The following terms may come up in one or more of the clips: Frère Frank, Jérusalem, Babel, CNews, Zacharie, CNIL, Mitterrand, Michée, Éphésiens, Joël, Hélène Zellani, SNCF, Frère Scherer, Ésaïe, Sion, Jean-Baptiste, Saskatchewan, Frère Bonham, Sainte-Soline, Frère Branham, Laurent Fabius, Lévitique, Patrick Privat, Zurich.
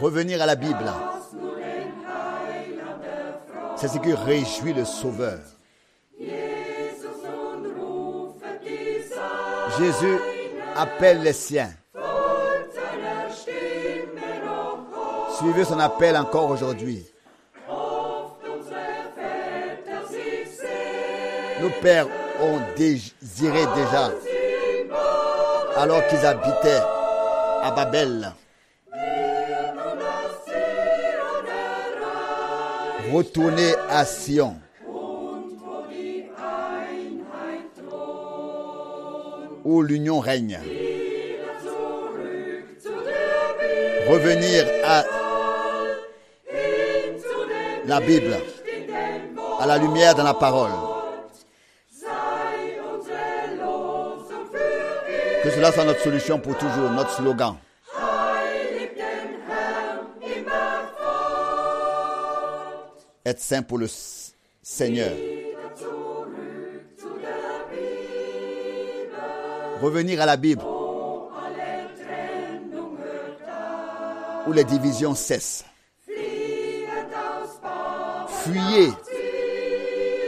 Revenir à la Bible, c'est ce qui réjouit le Sauveur. Jésus appelle les siens. Suivez son appel encore aujourd'hui. Nos pères ont désiré déjà, alors qu'ils habitaient à Babel, retourner à Sion, où l'union règne. Revenir à la Bible, à la lumière de la parole. Que cela soit notre solution pour toujours, notre slogan. Être saint pour le Seigneur. Revenir à la Bible, où les divisions cessent. Fuyez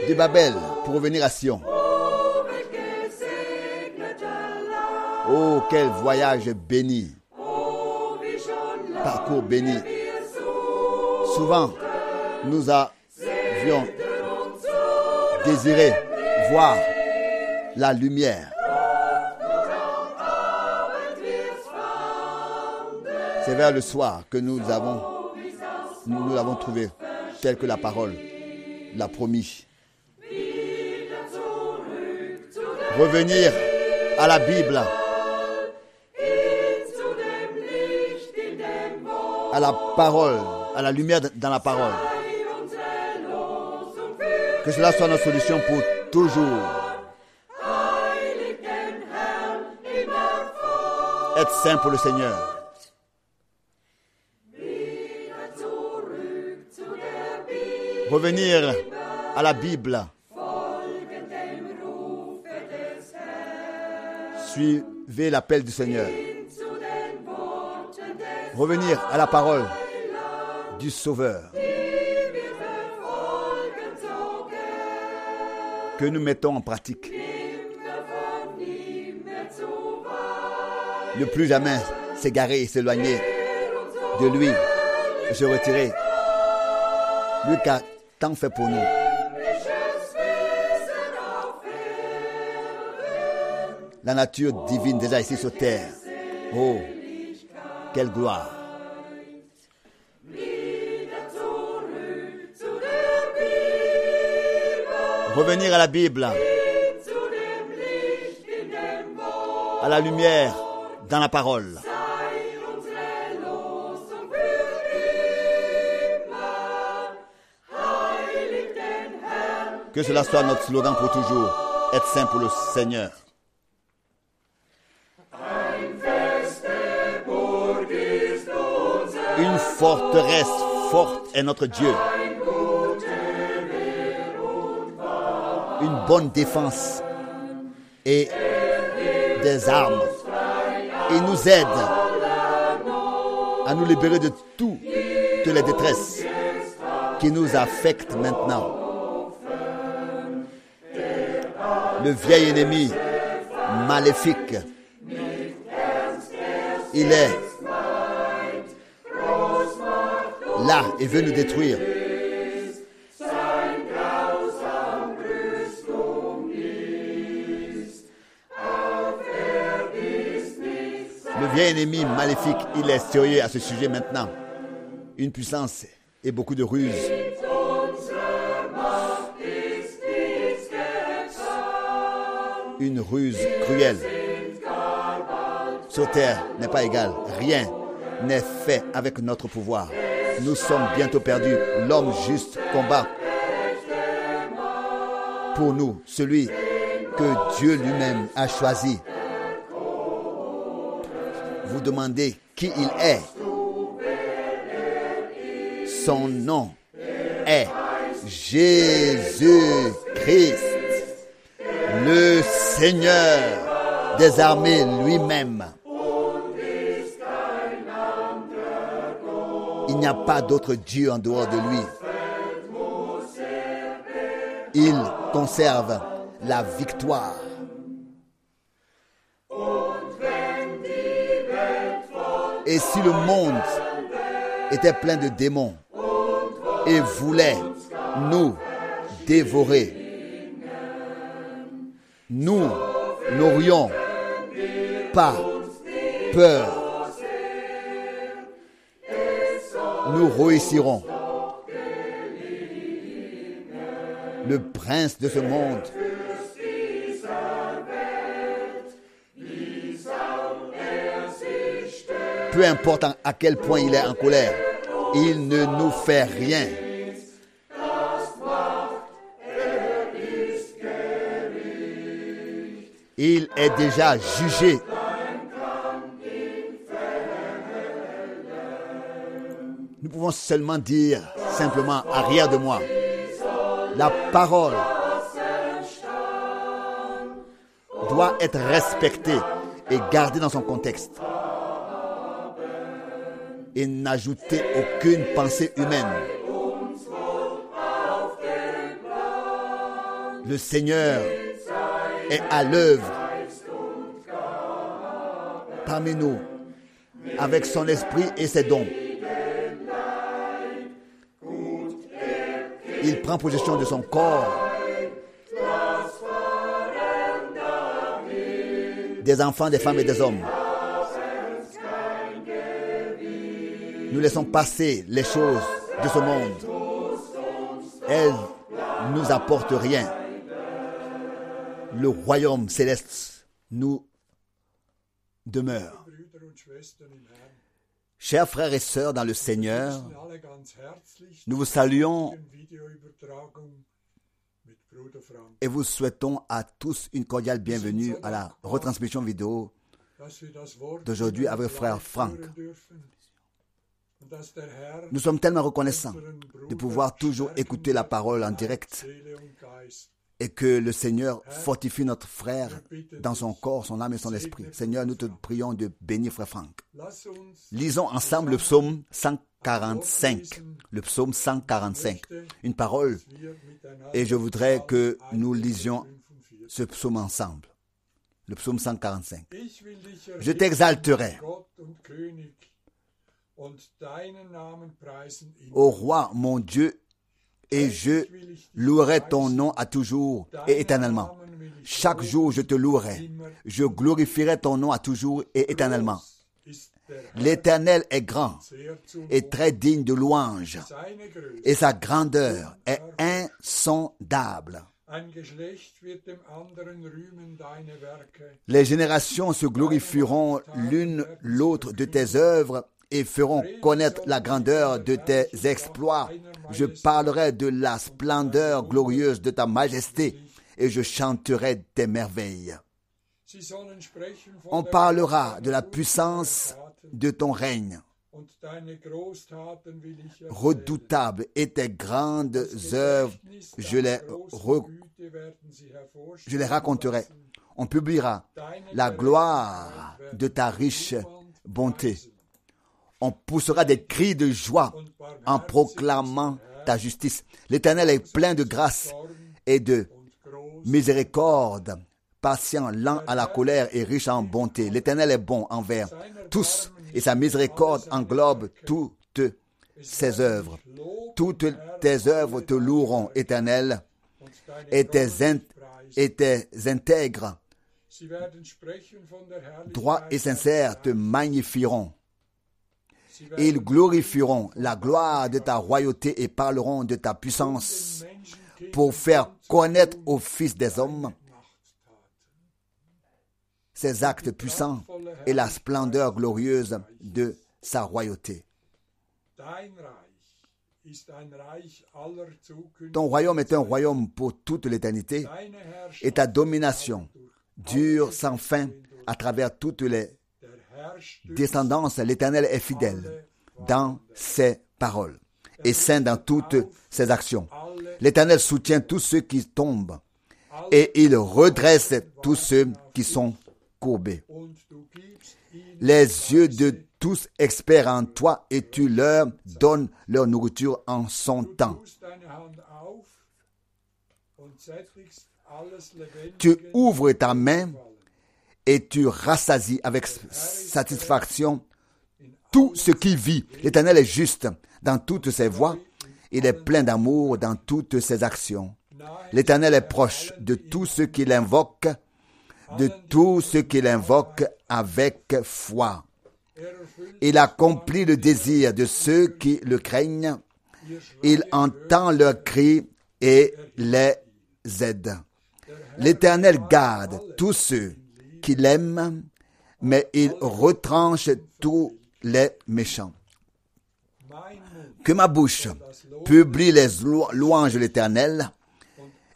de Babel pour revenir à Sion. Oh, quel voyage béni, parcours béni. Souvent, nous avions désiré voir la lumière. C'est vers le soir que nous l'avons trouvé, telle que la parole l'a promis. Revenir à la Bible, à la parole, à la lumière dans la parole. Que cela soit notre solution pour toujours. Être saint pour le Seigneur. Revenir à la Bible. Suivez l'appel du Seigneur. Revenir à la parole du Sauveur. Que nous mettons en pratique. Ne plus jamais s'égarer et s'éloigner de lui. Se retirer. Lucas. Tant fait pour nous. La nature divine déjà ici sur terre. Oh, quelle gloire. Revenir à la Bible, à la lumière dans la parole. Que cela soit notre slogan pour toujours, être saint pour le Seigneur. Une forteresse forte est notre Dieu. Une bonne défense et des armes. Il nous aide à nous libérer de toutes les détresses qui nous affectent maintenant. Le vieil ennemi maléfique, il est là et veut nous détruire. Le vieil ennemi maléfique, il est sérieux à ce sujet maintenant. Une puissance et beaucoup de ruses. Une ruse cruelle. Sur terre n'est pas égal. Rien n'est fait avec notre pouvoir. Nous sommes bientôt perdus. L'homme juste combat pour nous, celui que Dieu lui-même a choisi. Vous demandez qui il est. Son nom est Jésus-Christ. Le Seigneur, des armées lui-même. Il n'y a pas d'autre Dieu en dehors de lui. Il conserve la victoire. Et si le monde était plein de démons et voulait nous dévorer, nous n'aurions pas peur. Nous réussirons. Le prince de ce monde peu importe à quel point il est en colère, il ne nous fait rien. Il est déjà jugé. Nous pouvons seulement dire, simplement, arrière de moi, la parole doit être respectée et gardée dans son contexte. Et n'ajoutez aucune pensée humaine. Le Seigneur est à l'œuvre parmi nous avec son esprit et ses dons. Il prend possession de son corps. Des enfants, des femmes et des hommes. Nous laissons passer les choses de ce monde. Elles ne nous apportent rien. Le royaume céleste nous demeure. Chers frères et sœurs dans le Seigneur, nous vous saluons et vous souhaitons à tous une cordiale bienvenue à la retransmission vidéo d'aujourd'hui avec Frère Frank. Nous sommes tellement reconnaissants de pouvoir toujours écouter la parole en direct et que le Seigneur fortifie notre frère dans son corps, son âme et son esprit. Seigneur, nous te prions de bénir Frère Frank. Lisons ensemble le psaume 145. Le psaume 145, une parole, et je voudrais que nous lisions ce psaume ensemble. Le psaume 145. Je t'exalterai, ô roi mon Dieu, et je louerai ton nom à toujours et éternellement. Chaque jour je te louerai, je glorifierai ton nom à toujours et éternellement. L'Éternel est grand et très digne de louange, et sa grandeur est insondable. Les générations se glorifieront l'une l'autre de tes œuvres et feront connaître la grandeur de tes exploits. Je parlerai de la splendeur glorieuse de ta majesté et je chanterai tes merveilles. On parlera de la puissance de ton règne, redoutable, et tes grandes œuvres, je les raconterai. On publiera la gloire de ta riche bonté. On poussera des cris de joie en proclamant ta justice. L'Éternel est plein de grâce et de miséricorde, patient, lent à la colère et riche en bonté. L'Éternel est bon envers tous et sa miséricorde englobe toutes ses œuvres. Toutes tes œuvres te loueront, Éternel, et tes intègres, droits et sincères te magnifieront. Ils glorifieront la gloire de ta royauté et parleront de ta puissance pour faire connaître aux fils des hommes ses actes puissants et la splendeur glorieuse de sa royauté. Ton royaume est un royaume pour toute l'éternité et ta domination dure sans fin à travers toutes les descendance, l'Éternel est fidèle dans ses paroles et saint dans toutes ses actions. L'Éternel soutient tous ceux qui tombent et il redresse tous ceux qui sont courbés. Les yeux de tous experts en toi, et tu leur donnes leur nourriture en son temps. Tu ouvres ta main et tu rassasies avec satisfaction tout ce qui vit. L'Éternel est juste dans toutes ses voies. Il est plein d'amour dans toutes ses actions. L'Éternel est proche de tous ceux qui l'invoquent, avec foi. Il accomplit le désir de ceux qui le craignent. Il entend leurs cris et les aide. L'Éternel garde tous ceux qui l'aiment, mais il retranche tous les méchants. Que ma bouche publie les louanges de l'Éternel,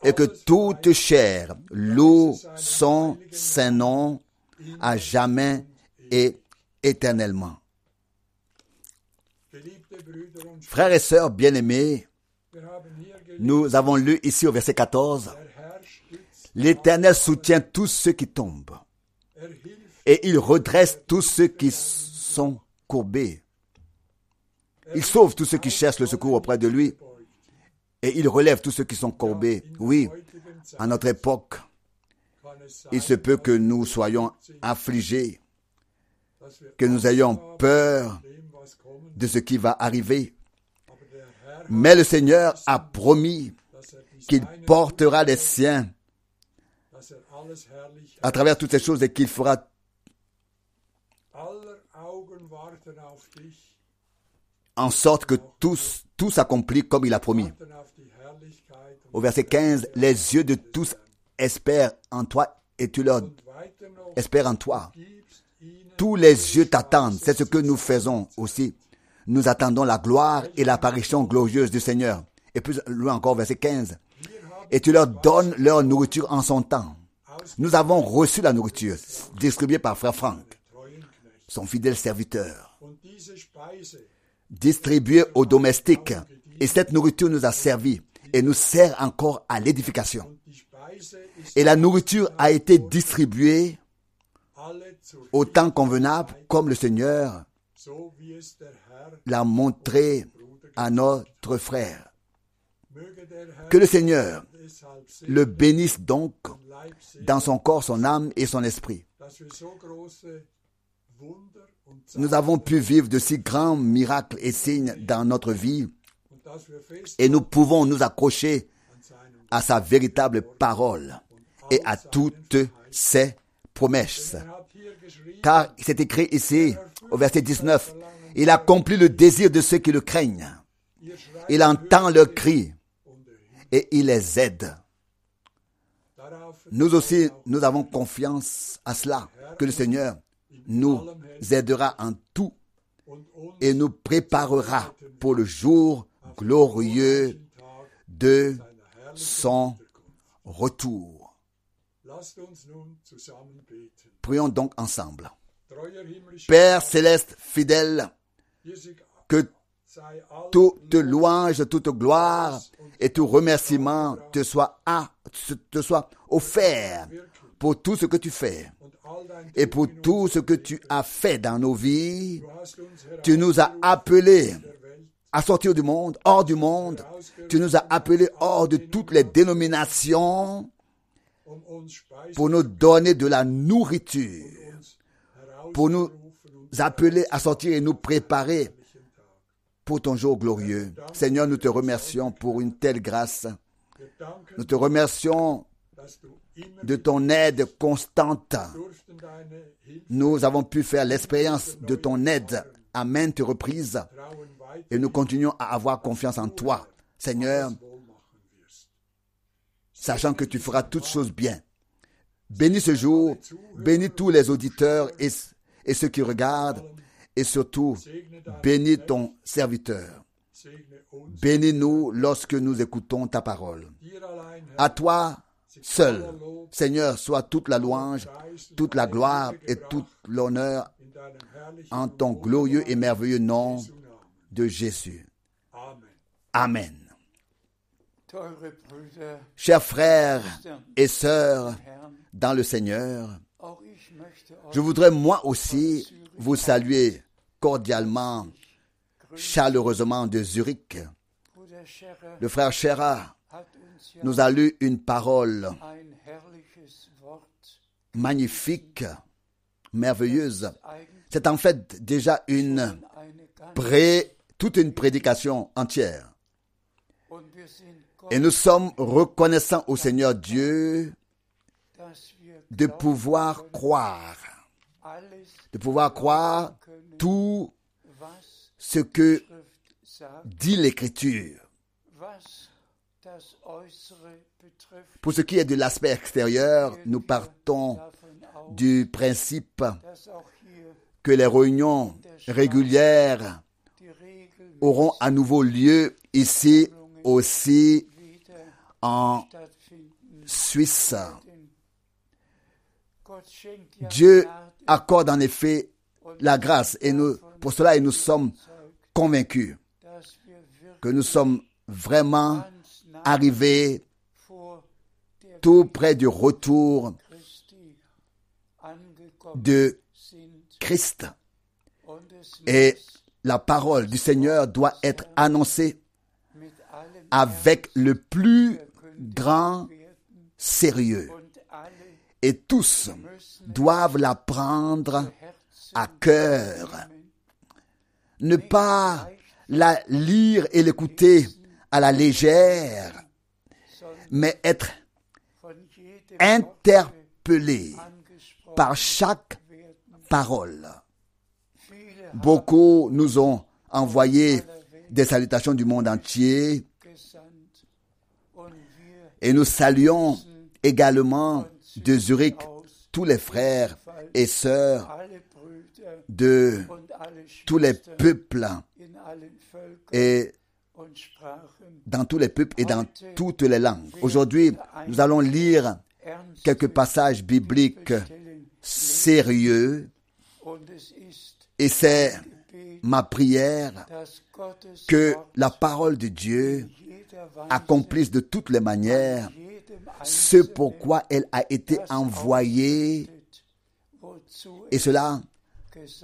et que toute chair loue son saint nom à jamais et éternellement. Frères et sœurs bien-aimés, nous avons lu ici au verset 14, « L'Éternel soutient tous ceux qui tombent, et il redresse tous ceux qui sont courbés. Il sauve tous ceux qui cherchent le secours auprès de lui. » Et il relève tous ceux qui sont courbés. Oui, à notre époque, il se peut que nous soyons affligés, que nous ayons peur de ce qui va arriver. Mais le Seigneur a promis qu'il portera les siens à travers toutes ces choses et qu'il fera. En sorte que tout s'accomplit comme il a promis. Au verset 15, « Les yeux de tous espèrent en toi et tu leur espères en toi. » Tous les yeux t'attendent. C'est ce que nous faisons aussi. Nous attendons la gloire et l'apparition glorieuse du Seigneur. Et plus loin encore, verset 15, « Et tu leur donnes leur nourriture en son temps. » Nous avons reçu la nourriture distribuée par Frère Frank, son fidèle serviteur, distribuée aux domestiques. Et cette nourriture nous a servi et nous sert encore à l'édification. Et la nourriture a été distribuée au temps convenable comme le Seigneur l'a montré à notre frère. Que le Seigneur le bénisse donc dans son corps, son âme et son esprit. Nous avons pu vivre de si grands miracles et signes dans notre vie et nous pouvons nous accrocher à sa véritable parole et à toutes ses promesses. Car c'est écrit ici, au verset 19, « Il accomplit le désir de ceux qui le craignent. Il entend leurs cris et il les aide. » Nous aussi, nous avons confiance à cela, que le Seigneur nous aidera en tout et nous préparera pour le jour glorieux de son retour. Prions donc ensemble. Père céleste fidèle, que toute louange, toute gloire et tout remerciement te soient offerts pour tout ce que tu fais et pour tout ce que tu as fait dans nos vies. Tu nous as appelés à sortir du monde, hors du monde. Tu nous as appelés hors de toutes les dénominations pour nous donner de la nourriture, pour nous appeler à sortir et nous préparer pour ton jour glorieux. Seigneur, nous te remercions pour une telle grâce. Nous te remercions de ton aide constante. Nous avons pu faire l'expérience de ton aide à maintes reprises et nous continuons à avoir confiance en toi, Seigneur, sachant que tu feras toutes choses bien. Bénis ce jour, bénis tous les auditeurs et ceux qui regardent et surtout, bénis ton serviteur. Bénis-nous lorsque nous écoutons ta parole. À toi seul, Seigneur, soit toute la louange, toute la gloire et tout l'honneur en ton glorieux et merveilleux nom de Jésus. Amen. Chers frères et sœurs dans le Seigneur, Je voudrais moi aussi vous saluer cordialement, chaleureusement de Zurich. Le frère Scherer nous a lu une parole magnifique, merveilleuse. C'est en fait déjà toute une prédication entière. Et nous sommes reconnaissants au Seigneur Dieu de pouvoir croire, tout ce que dit l'Écriture. Pour ce qui est de l'aspect extérieur, nous partons du principe que les réunions régulières auront à nouveau lieu ici aussi en Suisse. Dieu accorde en effet la grâce et nous sommes convaincus que nous sommes vraiment arrivés tout près du retour de Christ. Et la parole du Seigneur doit être annoncée avec le plus grand sérieux. Et tous doivent la prendre à cœur. Ne pas la lire et l'écouter à la légère, mais être interpellé par chaque parole. Beaucoup nous ont envoyé des salutations du monde entier et nous saluons également de Zurich tous les frères et sœurs de tous les peuples et dans tous les peuples et dans toutes les langues. Aujourd'hui, nous allons lire quelques passages bibliques sérieux et c'est ma prière que la parole de Dieu accomplisse de toutes les manières ce pourquoi elle a été envoyée et cela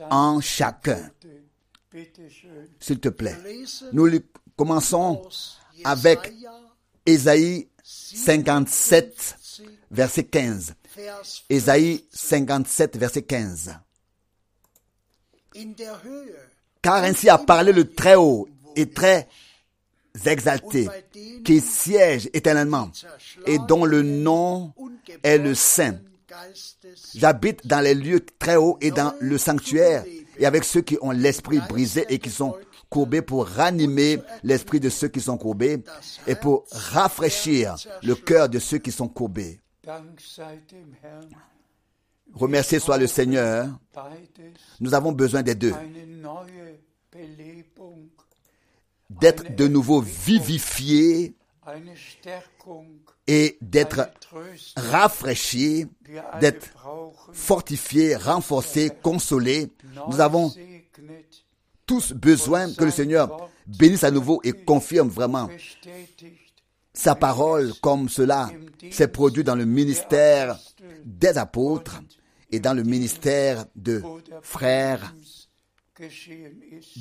en chacun. S'il te plaît, nous commençons avec Ésaïe 57, verset 15. Ésaïe 57, verset 15. Car ainsi a parlé le Très-Haut et très exalté, qui siège éternellement et dont le nom est le Saint. J'habite dans les lieux très hauts et dans le sanctuaire, et avec ceux qui ont l'esprit brisé et qui sont courbés pour ranimer l'esprit de ceux qui sont courbés et pour rafraîchir le cœur de ceux qui sont courbés. Remercié soit le Seigneur. Nous avons besoin des deux. D'être de nouveau vivifié et d'être rafraîchi, d'être fortifié, renforcé, consolé. Nous avons tous besoin que le Seigneur bénisse à nouveau et confirme vraiment sa parole comme cela s'est produit dans le ministère des apôtres et dans le ministère de frères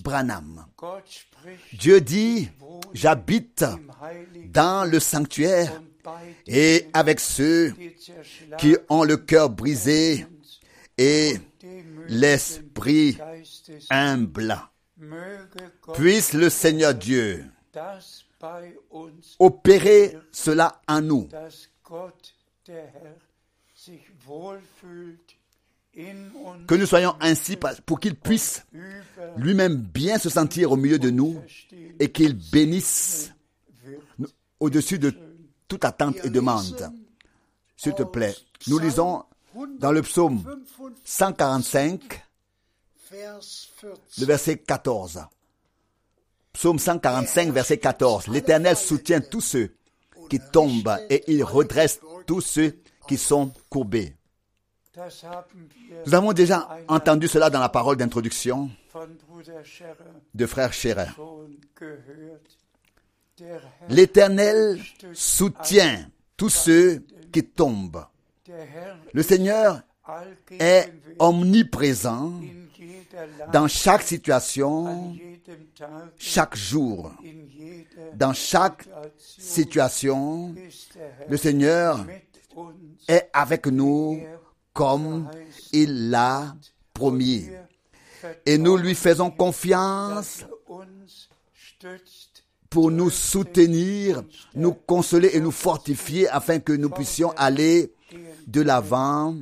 Branham. Dieu dit, j'habite dans le sanctuaire et avec ceux qui ont le cœur brisé et l'esprit humble. Puisse le Seigneur Dieu opérer cela en nous, que nous soyons ainsi pour qu'il puisse lui-même bien se sentir au milieu de nous et qu'il bénisse au-dessus de toute attente et demande. S'il te plaît, nous lisons dans le psaume 145, le verset 14. Psaume 145, verset 14. L'Éternel soutient tous ceux qui tombent et il redresse tous ceux qui sont courbés. Nous avons déjà entendu cela dans la parole d'introduction de Frère Scherer. L'Éternel soutient tous ceux qui tombent. Le Seigneur est omniprésent dans chaque situation, chaque jour. Dans chaque situation, le Seigneur est avec nous comme il l'a promis. Et nous lui faisons confiance pour nous soutenir, nous consoler et nous fortifier afin que nous puissions aller de l'avant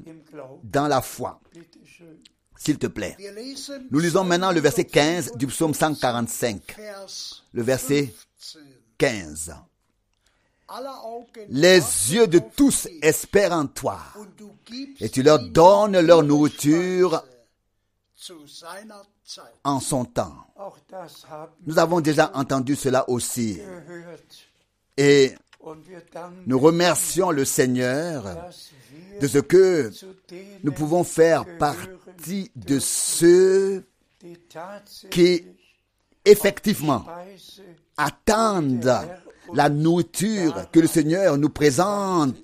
dans la foi. S'il te plaît. Nous lisons maintenant le verset 15 du psaume 145. Le verset 15. « Les yeux de tous espèrent en toi, et tu leur donnes leur nourriture en son temps. » Nous avons déjà entendu cela aussi. Et nous remercions le Seigneur de ce que nous pouvons faire partie de ceux qui, effectivement, attendent la nourriture que le Seigneur nous présente.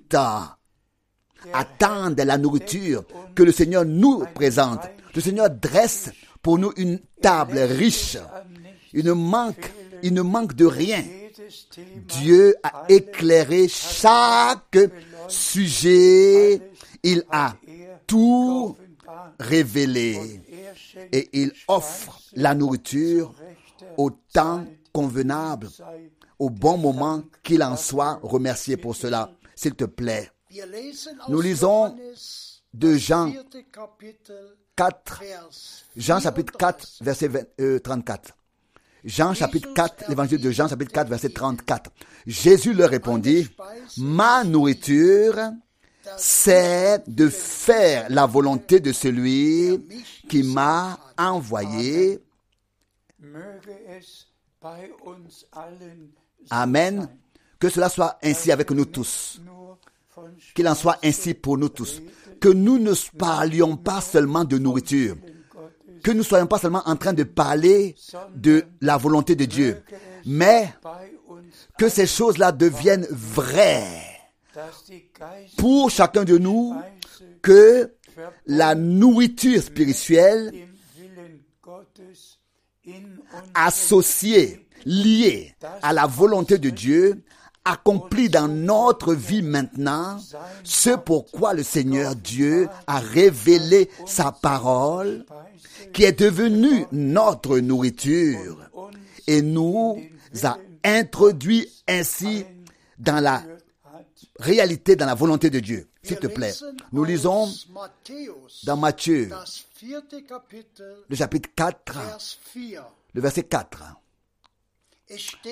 Attendent la nourriture que le Seigneur nous présente. Le Seigneur dresse pour nous une table riche. Il ne manque de rien. Dieu a éclairé chaque sujet, il a tout révélé et il offre la nourriture au temps convenable, au bon moment qu'il en soit remercié pour cela, s'il te plaît. Nous lisons de Jean chapitre 4, verset 34. Jean chapitre 4, l'évangile de Jean chapitre 4, verset 34. Jésus leur répondit, « Ma nourriture, c'est de faire la volonté de celui qui m'a envoyé. » Amen. Que cela soit ainsi avec nous tous. Qu'il en soit ainsi pour nous tous. Que nous ne parlions pas seulement de nourriture. Que nous ne soyons pas seulement en train de parler de la volonté de Dieu, mais que ces choses-là deviennent vraies pour chacun de nous, que la nourriture spirituelle associée, liée à la volonté de Dieu, accomplit dans notre vie maintenant ce pourquoi le Seigneur Dieu a révélé sa parole qui est devenue notre nourriture et nous a introduit ainsi dans la réalité, dans la volonté de Dieu. S'il te plaît, nous lisons dans Matthieu, le chapitre 4, le verset 4.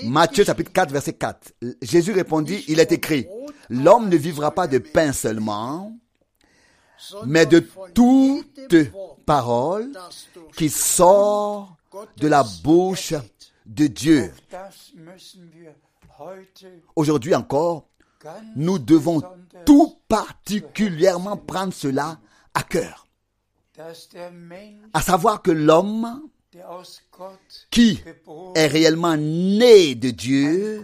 Matthieu chapitre 4, verset 4. Jésus répondit, il est écrit, « L'homme ne vivra pas de pain seulement, mais de toute parole qui sort de la bouche de Dieu. » Aujourd'hui encore, nous devons tout particulièrement prendre cela à cœur. À savoir que l'homme qui est réellement né de Dieu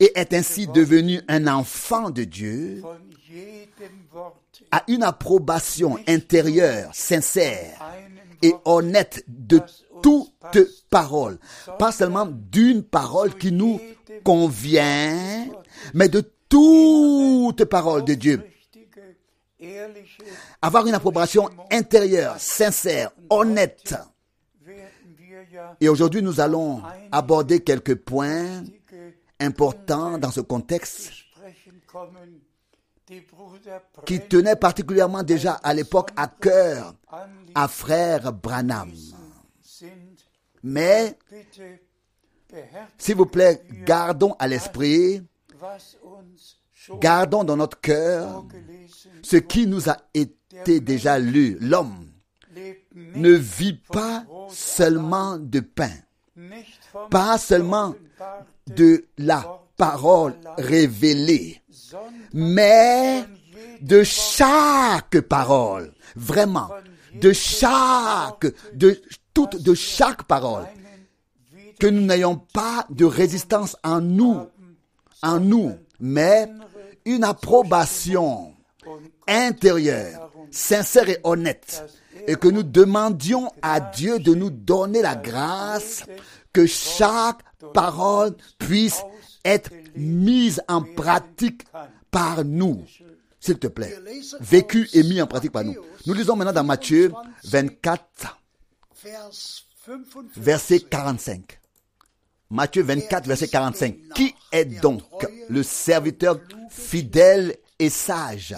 et est ainsi devenu un enfant de Dieu, a une approbation intérieure, sincère et honnête de toute parole. Pas seulement d'une parole qui nous convient, mais de toute parole de Dieu. Avoir une approbation intérieure, sincère, honnête. Et aujourd'hui, nous allons aborder quelques points importants dans ce contexte qui tenait particulièrement déjà à l'époque à cœur à Frère Branham. Mais, s'il vous plaît, gardons à l'esprit, gardons dans notre cœur ce qui nous a été déjà lu. L'homme ne vit pas seulement de pain, pas seulement de la parole révélée, mais de chaque parole, vraiment, de chaque parole, que nous n'ayons pas de résistance en nous, mais une approbation intérieure, sincère et honnête, et que nous demandions à Dieu de nous donner la grâce que chaque parole puisse être mise en pratique par nous. S'il te plaît, vécu et mis en pratique par nous. Nous lisons maintenant dans Matthieu 24, verset 45. Matthieu 24, verset 45. Qui est donc le serviteur fidèle et sage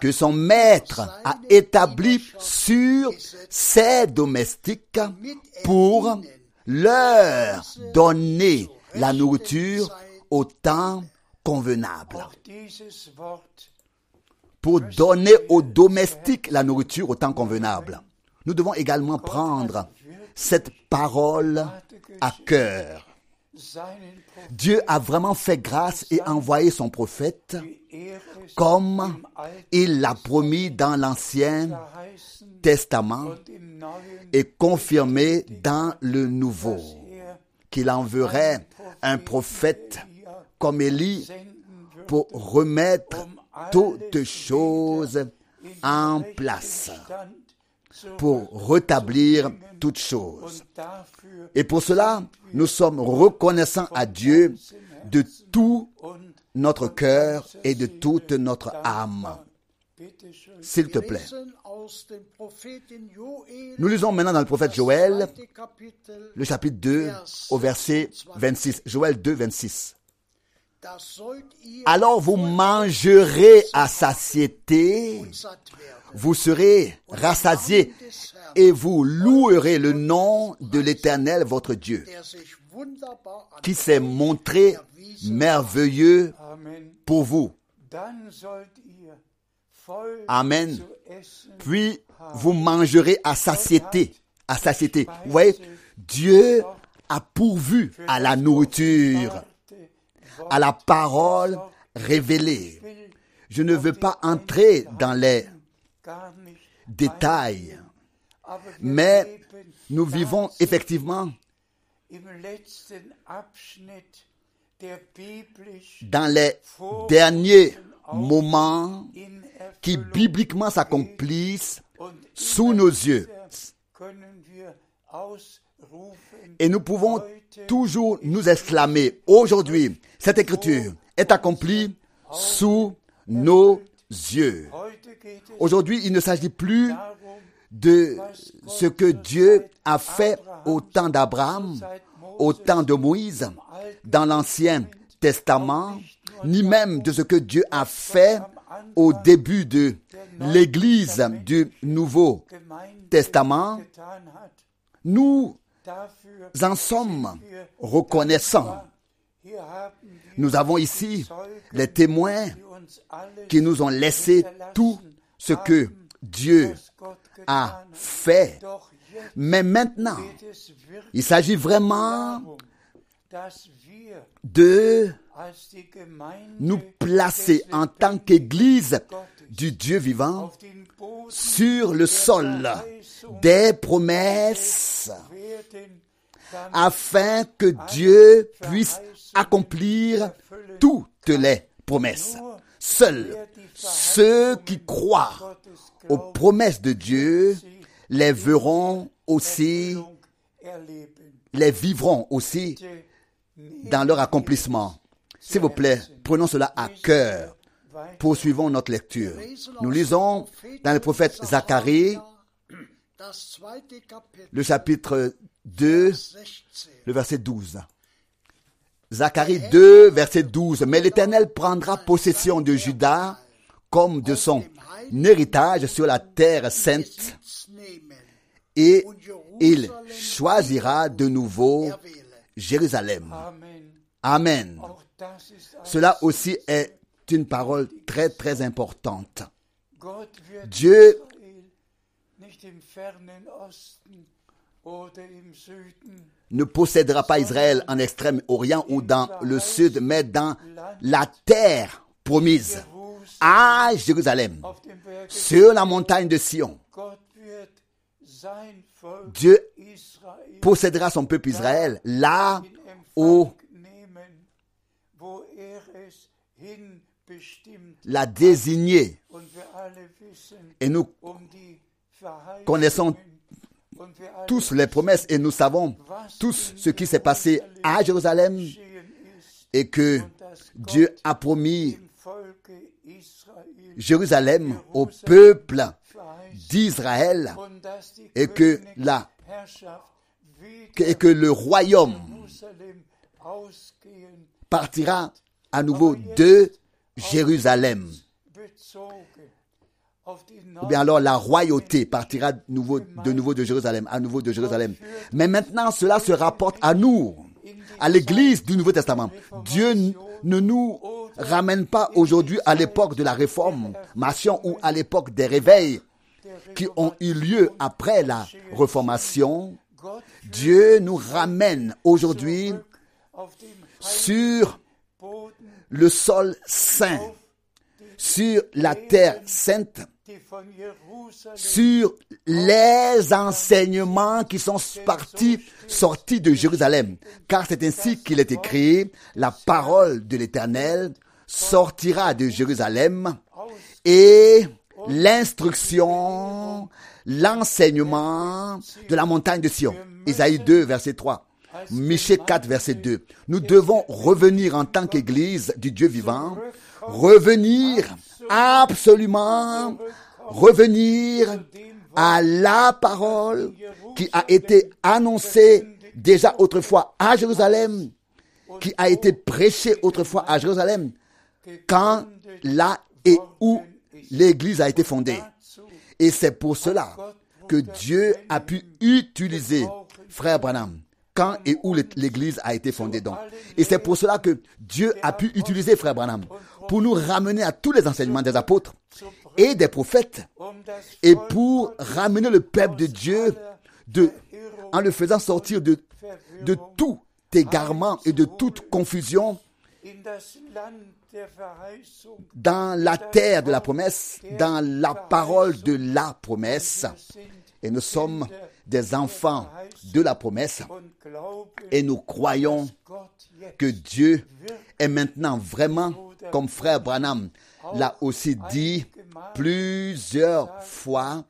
que son maître a établi sur ses domestiques pour leur donner la nourriture au temps convenable? Pour donner aux domestiques la nourriture au temps convenable. Nous devons également prendre cette parole à cœur. Dieu a vraiment fait grâce et envoyé son prophète comme il l'a promis dans l'Ancien Testament et confirmé dans le Nouveau, qu'il enverrait un prophète comme Élie pour remettre toutes choses en place, pour rétablir toutes choses. Et pour cela, nous sommes reconnaissants à Dieu de tout notre cœur et de toute notre âme. S'il te plaît. Nous lisons maintenant dans le prophète Joël, le chapitre 2, au verset 26. Joël 2, 26. « Alors vous mangerez à satiété, vous serez rassasiés et vous louerez le nom de l'Éternel, votre Dieu, qui s'est montré merveilleux pour vous. » Amen. Puis vous mangerez à satiété. À satiété. Vous voyez, Dieu a pourvu à la nourriture, à la parole révélée. Je ne veux pas entrer dans les détails, mais nous vivons effectivement dans les derniers moments qui bibliquement s'accomplissent sous nos yeux. Et nous pouvons toujours nous exclamer, aujourd'hui, cette écriture est accomplie sous nos yeux. Aujourd'hui, il ne s'agit plus de ce que Dieu a fait au temps d'Abraham, au temps de Moïse, dans l'Ancien Testament, ni même de ce que Dieu a fait au début de l'Église du Nouveau Testament. Nous en sommes reconnaissants. Nous avons ici les témoins qui nous ont laissé tout ce que Dieu a fait. Mais maintenant, il s'agit vraiment de nous placer en tant qu'Église du Dieu vivant sur le sol des promesses afin que Dieu puisse accomplir toutes les promesses. Seuls ceux qui croient aux promesses de Dieu les verront aussi, les vivront aussi dans leur accomplissement. S'il vous plaît, prenons cela à cœur. Poursuivons notre lecture. Nous lisons dans le prophète Zacharie, le chapitre 2, le verset 12. Zacharie 2, verset 12. « Mais l'Éternel prendra possession de Juda comme de son héritage sur la terre sainte, et il choisira de nouveau Jérusalem. » Amen. Cela aussi est une parole très, très importante. Dieu ne possédera pas Israël en Extrême-Orient ou dans le Sud, mais dans la terre promise, à Jérusalem, sur la montagne de Sion. Dieu possédera son peuple Israël là où l'a désigné. Et nous connaissons tous les promesses et nous savons tous ce qui s'est passé à Jérusalem et que Dieu a promis Jérusalem au peuple d'Israël et que le royaume partira à nouveau de Jérusalem. Ou bien alors la royauté partira de nouveau de Jérusalem. Mais maintenant, cela se rapporte à nous, à l'Église du Nouveau Testament. Dieu ne nous ramène pas aujourd'hui à l'époque de la réformation ou à l'époque des réveils qui ont eu lieu après la réformation. Dieu nous ramène aujourd'hui sur le sol saint, sur la terre sainte, sur les enseignements qui sont sortis de Jérusalem. Car c'est ainsi qu'il est écrit, la parole de l'Éternel sortira de Jérusalem et l'instruction, l'enseignement de la montagne de Sion. Isaïe 2, verset 3. Michée 4, verset 2. Nous devons revenir en tant qu'Église du Dieu vivant, revenir à la parole qui a été annoncée déjà autrefois à Jérusalem, qui a été prêchée autrefois à Jérusalem, quand là et où l'Église a été fondée. Et c'est pour cela que Dieu a pu utiliser Frère Branham, quand et où l'Église a été fondée donc. Et c'est pour cela que Dieu a pu utiliser Frère Branham pour nous ramener à tous les enseignements des apôtres et des prophètes et pour ramener le peuple de Dieu en le faisant sortir de tout égarement et de toute confusion dans la terre de la promesse, dans la parole de la promesse. Et nous sommes des enfants de la promesse et nous croyons que Dieu est maintenant vraiment, comme Frère Branham l'a aussi dit plusieurs fois,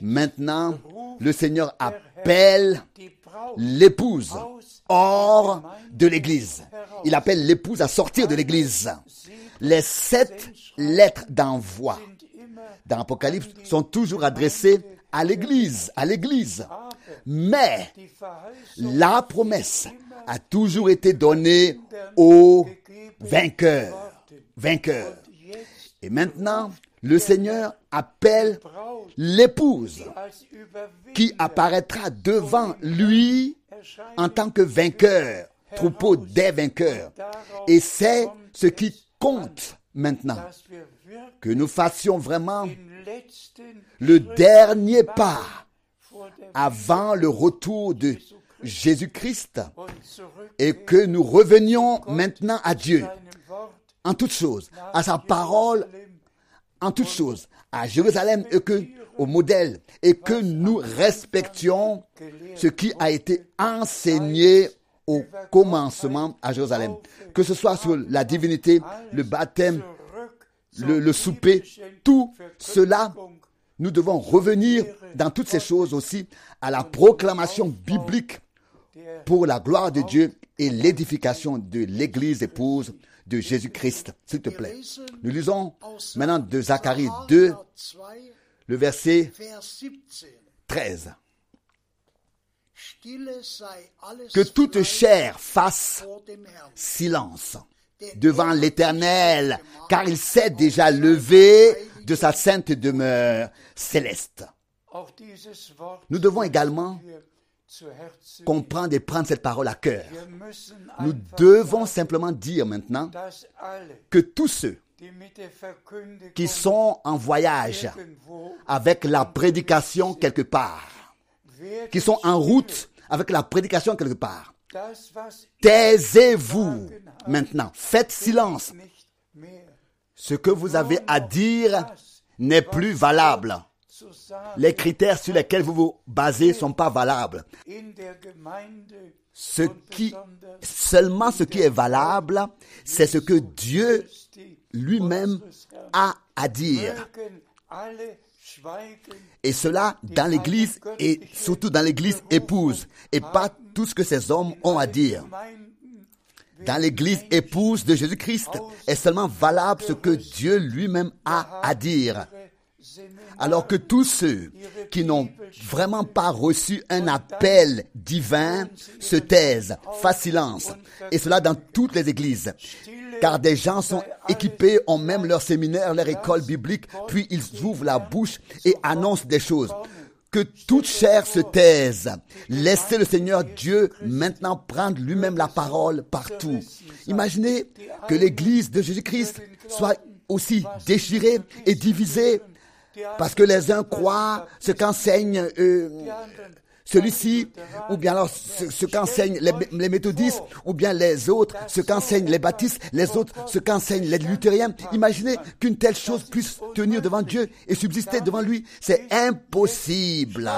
maintenant le Seigneur appelle l'épouse hors de l'Église. Il appelle l'épouse à sortir de l'Église. Les 7 lettres d'envoi dans Apocalypse sont toujours adressées à l'Église. Mais la promesse a toujours été donnée aux vainqueurs. Et maintenant, le Seigneur appelle l'épouse qui apparaîtra devant lui en tant que vainqueur, troupeau des vainqueurs. Et c'est ce qui compte maintenant, que nous fassions vraiment le dernier pas avant le retour de Jésus-Christ et que nous revenions maintenant à Dieu en toutes choses, à sa parole en toutes choses, à Jérusalem et au modèle, et que nous respections ce qui a été enseigné au commencement à Jérusalem, que ce soit sur la divinité, le baptême, le souper, tout cela, nous devons revenir dans toutes ces choses aussi à la proclamation biblique pour la gloire de Dieu et l'édification de l'Église épouse de Jésus-Christ. S'il te plaît. Nous lisons maintenant de Zacharie 2, le verset 13. Que toute chair fasse silence devant l'Éternel, car il s'est déjà levé de sa sainte demeure céleste. Nous devons également comprendre et prendre cette parole à cœur. Nous devons simplement dire maintenant que tous ceux qui sont en voyage avec la prédication quelque part, qui sont en route avec la prédication quelque part, taisez-vous maintenant, faites silence. Ce que vous avez à dire n'est plus valable. Les critères sur lesquels vous vous basez ne sont pas valables. Seulement ce qui est valable, c'est ce que Dieu lui-même a à dire. Et cela dans l'Église, et surtout dans l'Église épouse, et pas tout ce que ces hommes ont à dire. Dans l'Église épouse de Jésus-Christ est seulement valable ce que Dieu lui-même a à dire. Alors que tous ceux qui n'ont vraiment pas reçu un appel divin se taisent, font silence, et cela dans toutes les églises. Car des gens sont équipés, ont même leur séminaire, leur école biblique, puis ils ouvrent la bouche et annoncent des choses. Que toute chair se taise. Laissez le Seigneur Dieu maintenant prendre lui-même la parole partout. Imaginez que l'Église de Jésus-Christ soit aussi déchirée et divisée, parce que les uns croient ce qu'enseigne celui-ci, ou bien alors ce qu'enseignent les méthodistes, ou bien les autres, ce qu'enseignent les baptistes, les autres, ce qu'enseignent les luthériens. Imaginez qu'une telle chose puisse tenir devant Dieu et subsister devant lui. C'est impossible.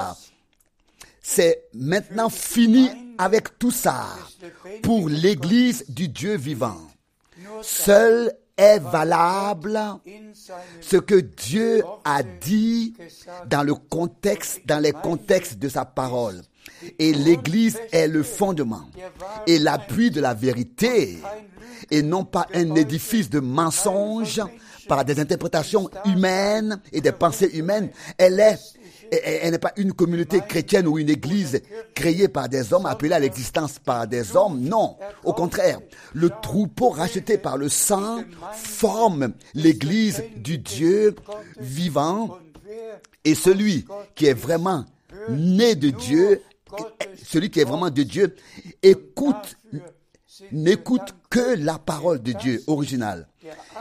C'est maintenant fini avec tout ça pour l'Église du Dieu vivant. Seul est valable ce que Dieu a dit dans le contexte, dans les contextes de sa parole. Et l'Église est le fondement et l'appui de la vérité, et non pas un édifice de mensonges par des interprétations humaines et des pensées humaines. Elle n'est pas une communauté chrétienne ou une église créée par des hommes, appelée à l'existence par des hommes. Non, au contraire, le troupeau racheté par le sang forme l'Église du Dieu vivant, et celui qui est vraiment né de Dieu, celui qui est vraiment de Dieu, n'écoute que la parole de Dieu originale.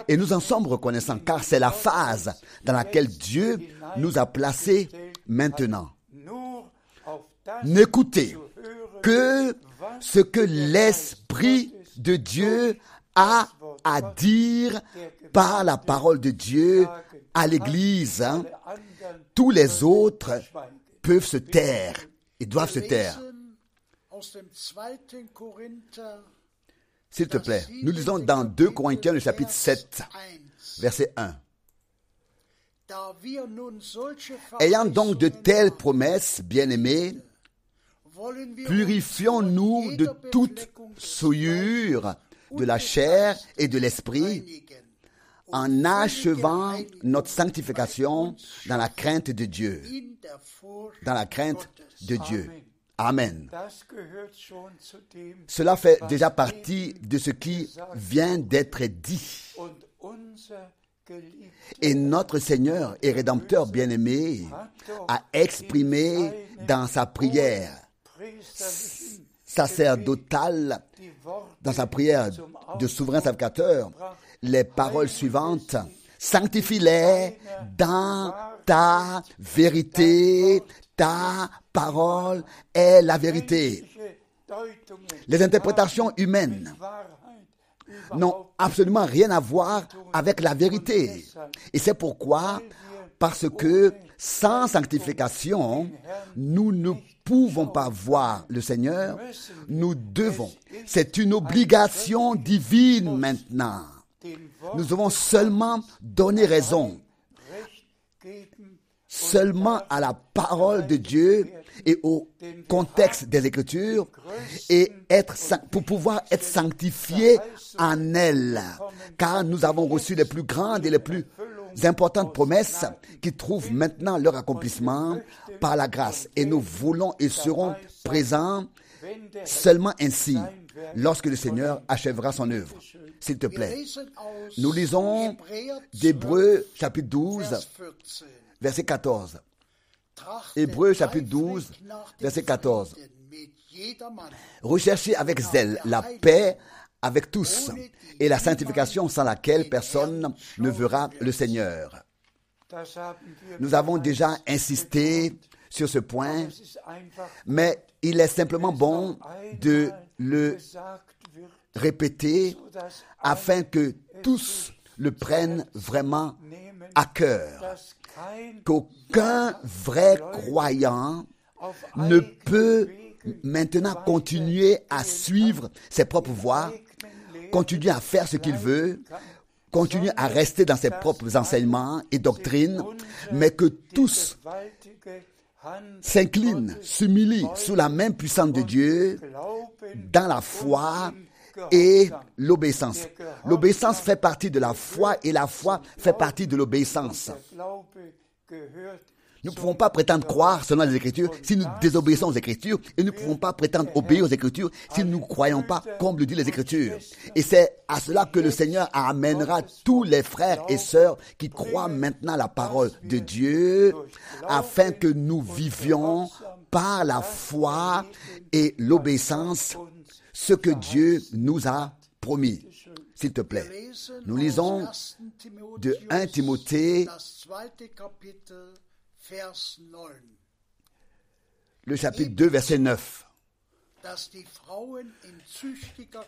Et nous en sommes reconnaissants, car c'est la phase dans laquelle Dieu nous a placés maintenant. N'écoutez que ce que l'Esprit de Dieu a à dire par la parole de Dieu à l'Église. Tous les autres peuvent se taire et doivent se taire. S'il te plaît, nous lisons dans 2 Corinthiens, le chapitre 7, verset 1. « Ayant donc de telles promesses, bien-aimés, purifions-nous de toute souillure de la chair et de l'esprit, en achevant notre sanctification dans la crainte de Dieu. » Dans la crainte de Dieu. Amen. Cela fait déjà partie de ce qui vient d'être dit. Et notre Seigneur et Rédempteur bien-aimé a exprimé dans sa prière sacerdotale, dans sa prière de souverain sacrificateur, les paroles suivantes. Sanctifie-les dans ta vérité. Ta parole est la vérité. Les interprétations humaines n'ont absolument rien à voir avec la vérité. Et c'est pourquoi, parce que sans sanctification, nous ne pouvons pas voir le Seigneur. Nous devons. C'est une obligation divine maintenant. Nous devons seulement donner raison. Seulement à la parole de Dieu et au contexte des Écritures, et pour pouvoir être sanctifiés en elle. Car nous avons reçu les plus grandes et les plus importantes promesses qui trouvent maintenant leur accomplissement par la grâce. Et nous voulons et serons présents seulement ainsi lorsque le Seigneur achèvera son œuvre. S'il te plaît, nous lisons d'Hébreux chapitre 12, verset 14. Hébreux chapitre 12, verset 14. Recherchez avec zèle la paix avec tous et la sanctification sans laquelle personne ne verra le Seigneur. Nous avons déjà insisté sur ce point, mais il est simplement bon de le répéter afin que tous le prennent vraiment à cœur. Qu'aucun vrai croyant ne peut maintenant continuer à suivre ses propres voies, continuer à faire ce qu'il veut, continue à rester dans ses propres enseignements et doctrines, mais que tous s'inclinent, s'humilient sous la main puissante de Dieu dans la foi et l'obéissance. L'obéissance fait partie de la foi et la foi fait partie de l'obéissance. Nous ne pouvons pas prétendre croire selon les Écritures si nous désobéissons aux Écritures et nous ne pouvons pas prétendre obéir aux Écritures si nous ne croyons pas comme le dit les Écritures. Et c'est à cela que le Seigneur amènera tous les frères et sœurs qui croient maintenant la parole de Dieu afin que nous vivions par la foi et l'obéissance ce que Dieu nous a promis. S'il te plaît, nous lisons de 1 Timothée le chapitre 2, verset 9.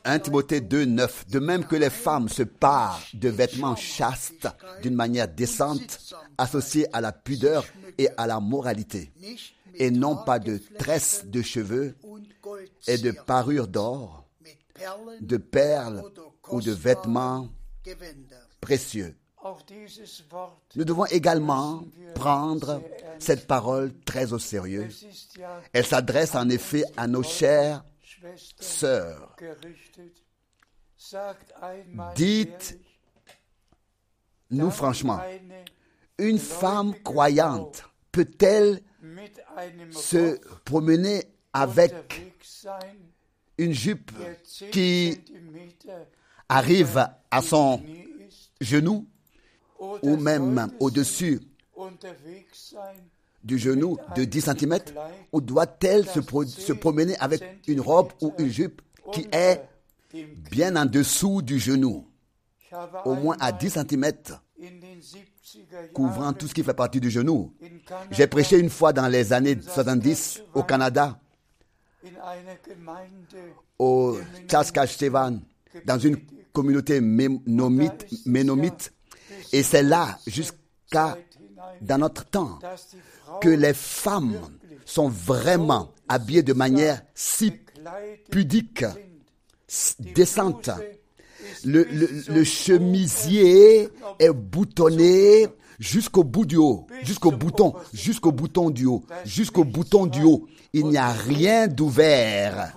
1 Timothée 2, 9. De même que les femmes se parent de vêtements chastes d'une manière décente, associés à la pudeur et à la moralité, et non pas de tresses de cheveux et de parures d'or, de perles ou de vêtements précieux. Nous devons également prendre cette parole très au sérieux. Elle s'adresse en effet à nos chères sœurs. Dites-nous franchement, une femme croyante peut-elle se promener avec une jupe qui arrive à son genou ou même au-dessus du genou de 10 cm, ou doit-elle se promener avec une robe ou une jupe qui est bien en dessous du genou, au moins à 10 cm, couvrant tout ce qui fait partie du genou? J'ai prêché une fois dans les années 70 au Canada, au Saskatchewan, dans une communauté ménomite, et c'est là, jusqu'à dans notre temps, que les femmes sont vraiment habillées de manière si pudique, décente. Le chemisier est boutonné jusqu'au bouton du haut. Il n'y a rien d'ouvert.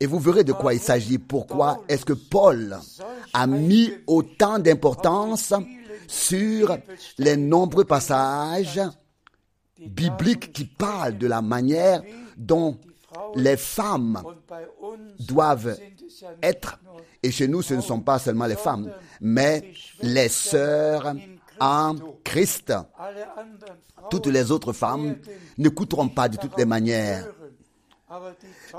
Et vous verrez de quoi il s'agit. Pourquoi est-ce que Paul a mis autant d'importance sur les nombreux passages bibliques qui parlent de la manière dont les femmes doivent être? Et chez nous, ce ne sont pas seulement les femmes, mais les sœurs en Christ. Toutes les autres femmes n'écouteront pas de toutes les manières.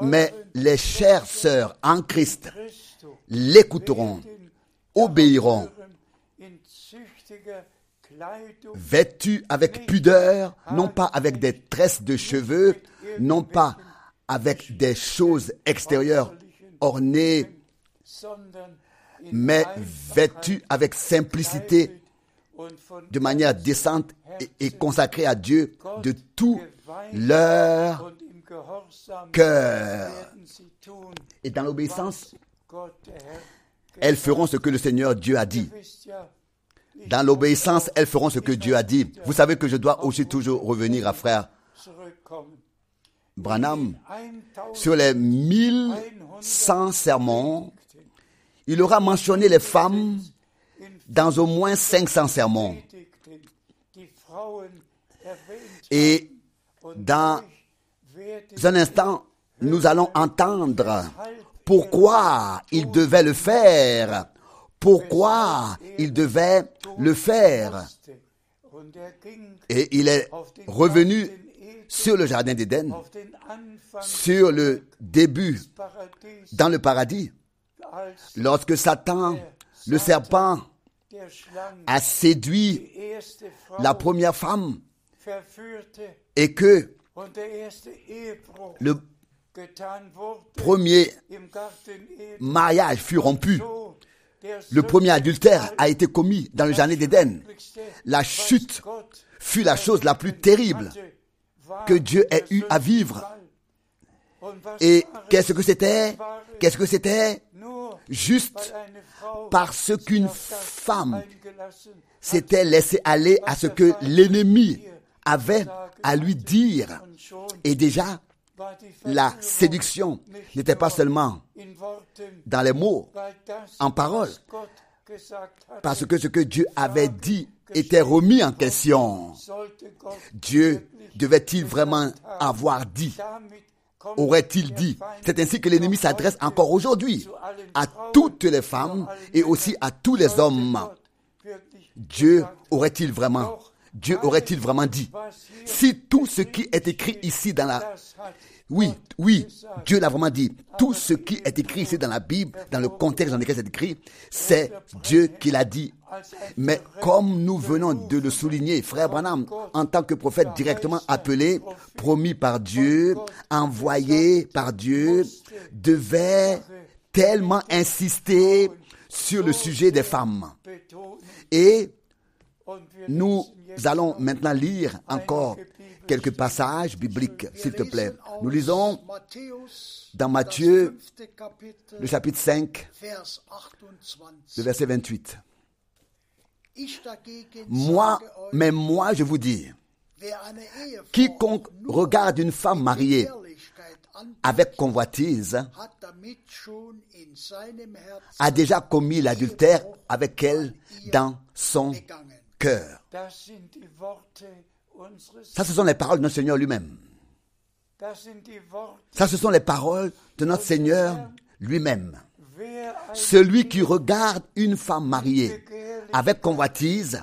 Mais les chères sœurs en Christ l'écouteront, obéiront, vêtues avec pudeur, non pas avec des tresses de cheveux, non pas avec des choses extérieures ornées, mais vêtues avec simplicité, de manière décente et consacrée à Dieu de tout leur cœur. Et dans l'obéissance, elles feront ce que le Seigneur Dieu a dit. Dans l'obéissance, elles feront ce que Dieu a dit. Vous savez que je dois aussi toujours revenir à Frère Branham. Sur les 1100 sermons, il aura mentionné les femmes dans au moins 500 sermons. Et dans un instant, nous allons entendre pourquoi il devait le faire. Pourquoi il devait le faire. Et il est revenu sur le jardin d'Éden, sur le début, dans le paradis, lorsque Satan, le serpent, a séduit la première femme et que le premier mariage fut rompu. Le premier adultère a été commis dans le jardin d'Éden. La chute fut la chose la plus terrible que Dieu ait eu à vivre. Et qu'est-ce que c'était? juste parce qu'une femme s'était laissée aller à ce que l'ennemi avait à lui dire. Et déjà, la séduction n'était pas seulement dans les mots, en paroles, parce que ce que Dieu avait dit était remis en question. Dieu devait-il vraiment avoir dit? Aurait-il dit? C'est ainsi que l'ennemi s'adresse encore aujourd'hui à toutes les femmes et aussi à tous les hommes. Dieu aurait-il vraiment dit? Si tout ce qui est écrit ici dans la... Oui, Dieu l'a vraiment dit. Tout ce qui est écrit ici dans la Bible, dans le contexte dans lequel c'est écrit, c'est Dieu qui l'a dit. Mais comme nous venons de le souligner, Frère Branham, en tant que prophète directement appelé, promis par Dieu, envoyé par Dieu, devait tellement insister sur le sujet des femmes. Et nous allons maintenant lire encore quelques passages bibliques, s'il te plaît. Nous lisons dans Matthieu, le chapitre 5, le verset 28. Mais moi, je vous dis, quiconque regarde une femme mariée avec convoitise a déjà commis l'adultère avec elle dans son cœur. Ça, ce sont les paroles de notre Seigneur lui-même. Ça, ce sont les paroles de notre Seigneur lui-même. Celui qui regarde une femme mariée avec convoitise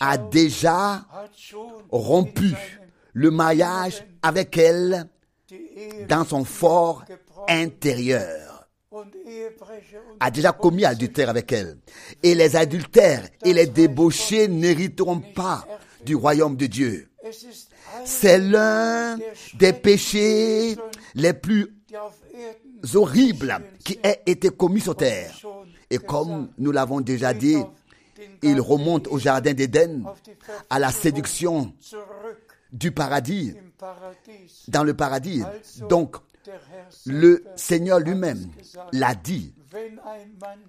a déjà rompu le mariage avec elle dans son fort intérieur, a déjà commis adultère avec elle. Et les adultères et les débauchés n'hériteront pas du royaume de Dieu. C'est l'un des péchés les plus horribles qui ait été commis sur terre. Et comme nous l'avons déjà dit, il remonte au jardin d'Éden, à la séduction du paradis, dans le paradis. Donc, le Seigneur lui-même l'a dit.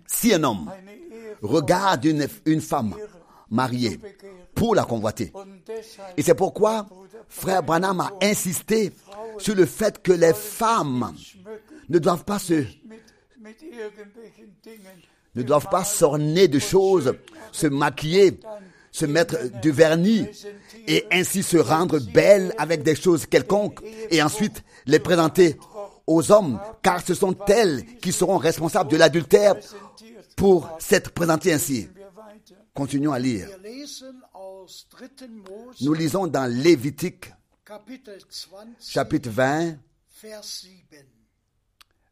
Si un homme regarde une femme mariée pour la convoiter, et c'est pourquoi Frère Branham a insisté sur le fait que les femmes ne doivent pas s'orner de choses, se maquiller, se mettre du vernis et ainsi se rendre belles avec des choses quelconques et ensuite les présenter aux hommes, car ce sont elles qui seront responsables de l'adultère pour s'être présentées ainsi. Continuons à lire. Nous lisons dans Lévitique, chapitre 20,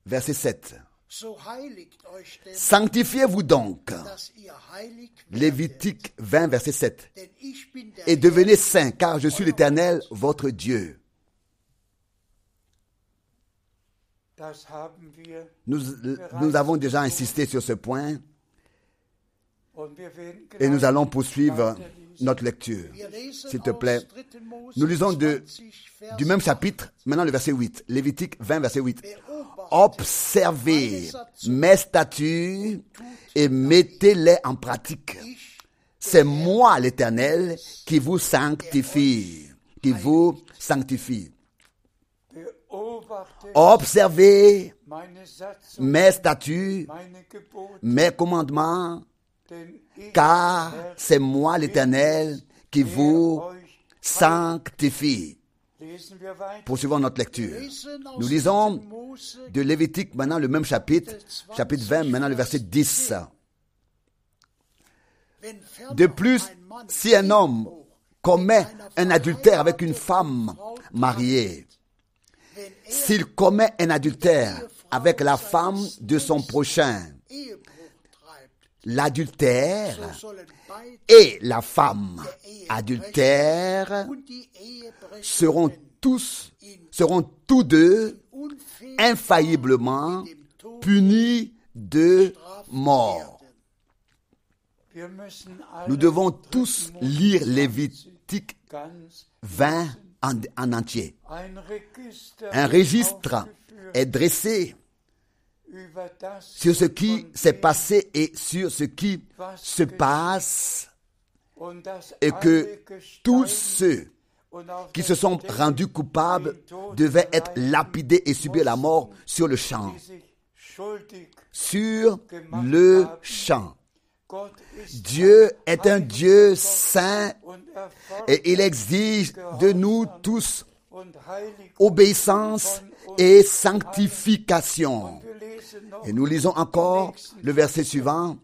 verset 7. « Sanctifiez-vous donc, Lévitique 20, verset 7, et devenez saints, car je suis l'Éternel, votre Dieu. » Nous avons déjà insisté sur ce point et nous allons poursuivre notre lecture. S'il te plaît, nous lisons du même chapitre, maintenant le verset 8, Lévitique 20, verset 8. « Observez mes statuts et mettez-les en pratique. C'est moi, l'Éternel, qui vous sanctifie. Observez mes statuts, mes commandements, car c'est moi, l'Éternel, qui vous sanctifie. » Poursuivons notre lecture. Nous lisons de Lévitique, maintenant le même chapitre, chapitre 20, maintenant le verset 10. De plus, si un homme commet un adultère avec une femme mariée, s'il commet un adultère avec la femme de son prochain, l'adultère et la femme adultère seront tous deux infailliblement punis de mort. Nous devons tous lire Lévitique 20 en entier. Un registre est dressé sur ce qui s'est passé et sur ce qui se passe, et que tous ceux qui se sont rendus coupables devaient être lapidés et subir la mort sur le champ. Sur le champ. Dieu est un Dieu saint et il exige de nous tous obéissance et sanctification. Et nous lisons encore le verset suivant.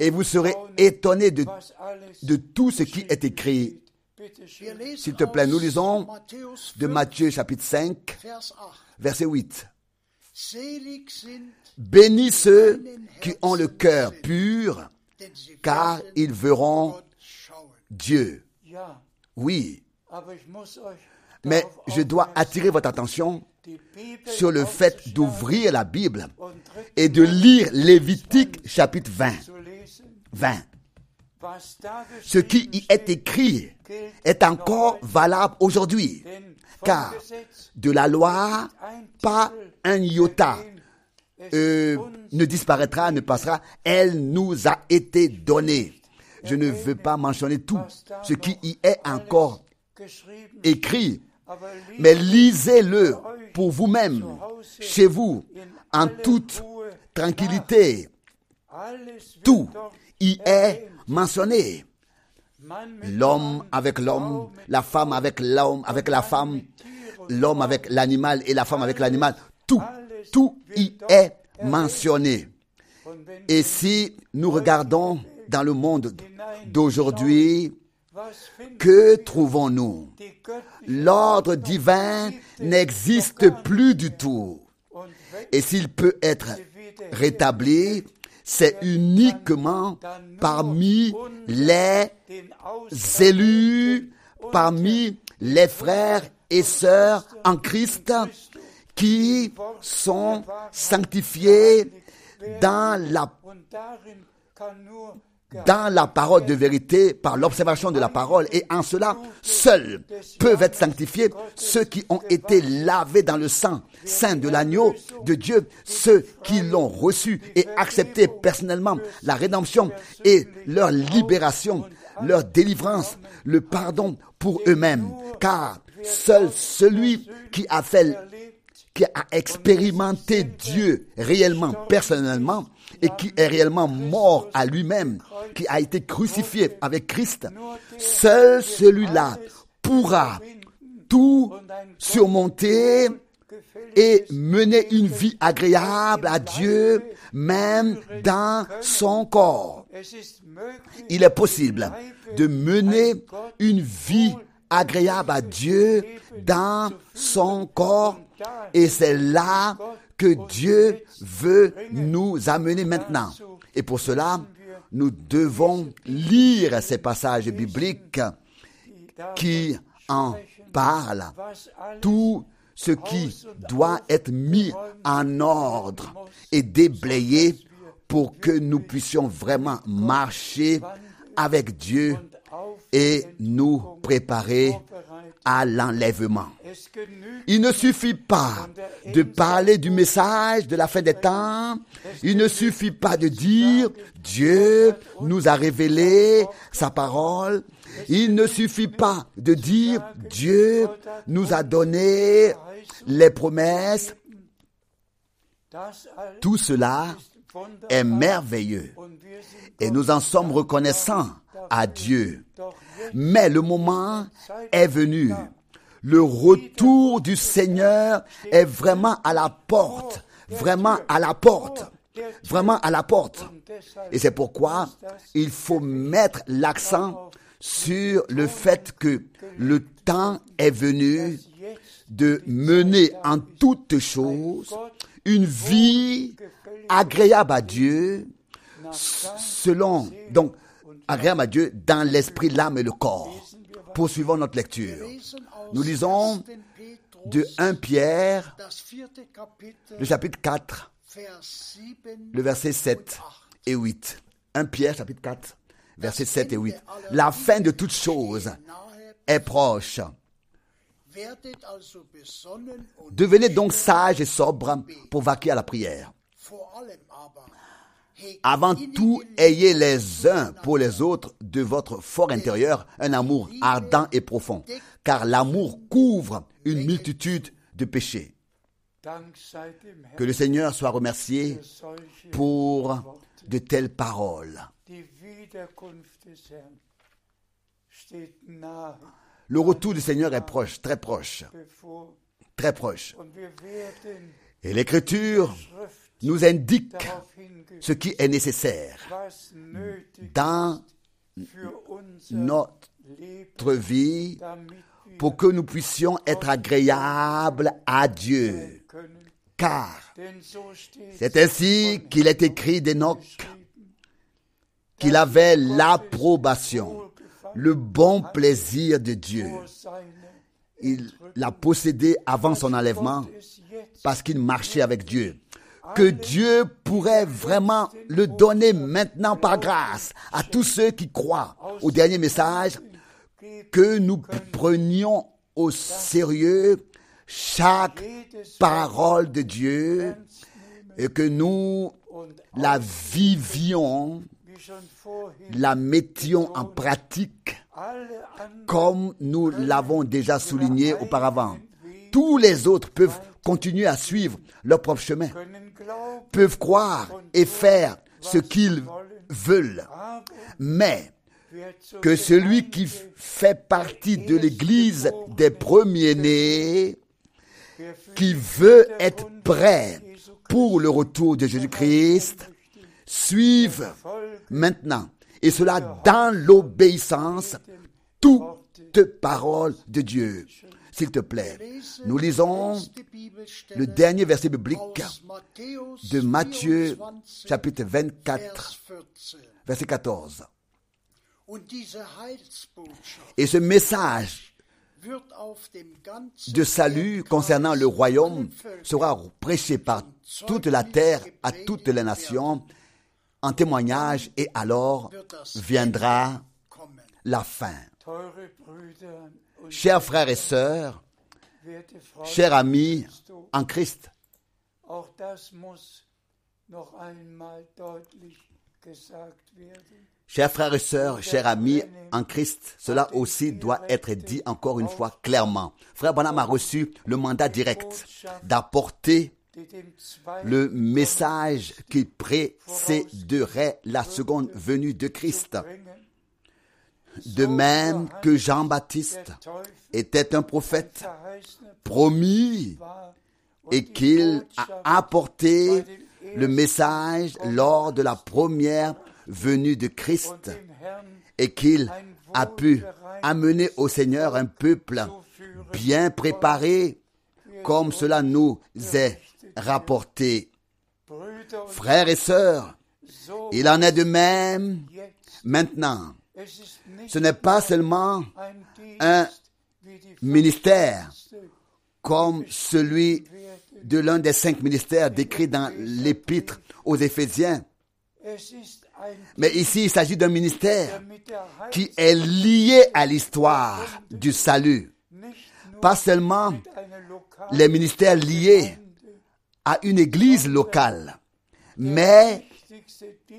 Et vous serez étonnés de tout ce qui est écrit. S'il te plaît, nous lisons de Matthieu chapitre 5, verset 8. Bénis ceux qui ont le cœur pur, car ils verront Dieu. Oui, mais je dois attirer votre attention sur le fait d'ouvrir la Bible et de lire Lévitique chapitre 20. Ce qui y est écrit est encore valable aujourd'hui, car de la loi, pas un iota ne disparaîtra, ne passera, elle nous a été donnée. Je ne veux pas mentionner tout ce qui y est encore écrit, mais lisez-le pour vous-même, chez vous, en toute tranquillité. Tout y est mentionné. L'homme avec l'homme, la femme avec l'homme, avec la femme, l'homme avec l'animal et la femme avec l'animal. Tout y est mentionné. Et si nous regardons dans le monde d'aujourd'hui, que trouvons-nous? L'ordre divin n'existe plus du tout. Et s'il peut être rétabli, c'est uniquement parmi les élus, parmi les frères et sœurs en Christ qui sont sanctifiés dans la parole de vérité, par l'observation de la parole. Et en cela, seuls peuvent être sanctifiés ceux qui ont été lavés dans le sang saint de l'agneau de Dieu, ceux qui l'ont reçu et accepté personnellement, la rédemption et leur libération, leur délivrance, le pardon pour eux-mêmes. Car seul celui qui a expérimenté Dieu réellement, personnellement, et qui est réellement mort à lui-même, qui a été crucifié avec Christ, seul celui-là pourra tout surmonter et mener une vie agréable à Dieu, même dans son corps. Il est possible de mener une vie agréable à Dieu dans son corps, et c'est là que Dieu veut nous amener maintenant. Et pour cela, nous devons lire ces passages bibliques qui en parlent. Tout ce qui doit être mis en ordre et déblayé pour que nous puissions vraiment marcher avec Dieu et nous préparer à l'enlèvement. Il ne suffit pas de parler du message de la fin des temps. Il ne suffit pas de dire « Dieu nous a révélé sa parole ». Il ne suffit pas de dire « Dieu nous a donné les promesses ». Tout cela est merveilleux et nous en sommes reconnaissants à Dieu. Mais le moment est venu. Le retour du Seigneur est vraiment à la porte, vraiment à la porte, vraiment à la porte. Et c'est pourquoi il faut mettre l'accent sur le fait que le temps est venu de mener en toutes choses une vie agréable à Dieu, agréable à Dieu dans l'esprit, l'âme et le corps. Poursuivons notre lecture. Nous lisons de 1 Pierre, le chapitre 4, le verset 7 et 8. 1 Pierre, chapitre 4, versets 7 et 8. La fin de toute chose est proche. Devenez donc sages et sobres pour vaquer à la prière. Avant tout, ayez les uns pour les autres de votre fort intérieur un amour ardent et profond, car l'amour couvre une multitude de péchés. Que le Seigneur soit remercié pour de telles paroles. Le retour du Seigneur est proche, très proche, très proche. Et l'Écriture nous indique ce qui est nécessaire dans notre vie pour que nous puissions être agréables à Dieu. Car c'est ainsi qu'il est écrit d'Enoch qu'il avait l'approbation, le bon plaisir de Dieu. Il l'a possédé avant son enlèvement parce qu'il marchait avec Dieu. Que Dieu pourrait vraiment le donner maintenant par grâce à tous ceux qui croient au dernier message, que nous prenions au sérieux chaque parole de Dieu et que nous la vivions, la mettions en pratique comme nous l'avons déjà souligné auparavant. Tous les autres peuvent continuer à suivre leur propre chemin, peuvent croire et faire ce qu'ils veulent, mais que celui qui fait partie de l'Église des premiers-nés, qui veut être prêt pour le retour de Jésus-Christ, suive maintenant, et cela dans l'obéissance, toute parole de Dieu. S'il te plaît, nous lisons le dernier verset biblique de Matthieu, chapitre 24, verset 14. Et ce message de salut concernant le royaume sera prêché par toute la terre à toutes les nations en témoignage, et alors viendra la fin. Chers frères et sœurs, chers amis en Christ, chers frères et sœurs, chers amis en Christ, cela aussi doit être dit encore une fois clairement. Frère Bonham a reçu le mandat direct d'apporter le message qui précéderait la seconde venue de Christ. De même que Jean-Baptiste était un prophète promis et qu'il a apporté le message lors de la première venue de Christ et qu'il a pu amener au Seigneur un peuple bien préparé comme cela nous est rapporté. Frères et sœurs, il en est de même maintenant. Ce n'est pas seulement un ministère comme celui de l'un des 5 ministères décrits dans l'épître aux Éphésiens. Mais ici, il s'agit d'un ministère qui est lié à l'histoire du salut. Pas seulement les ministères liés à une église locale, mais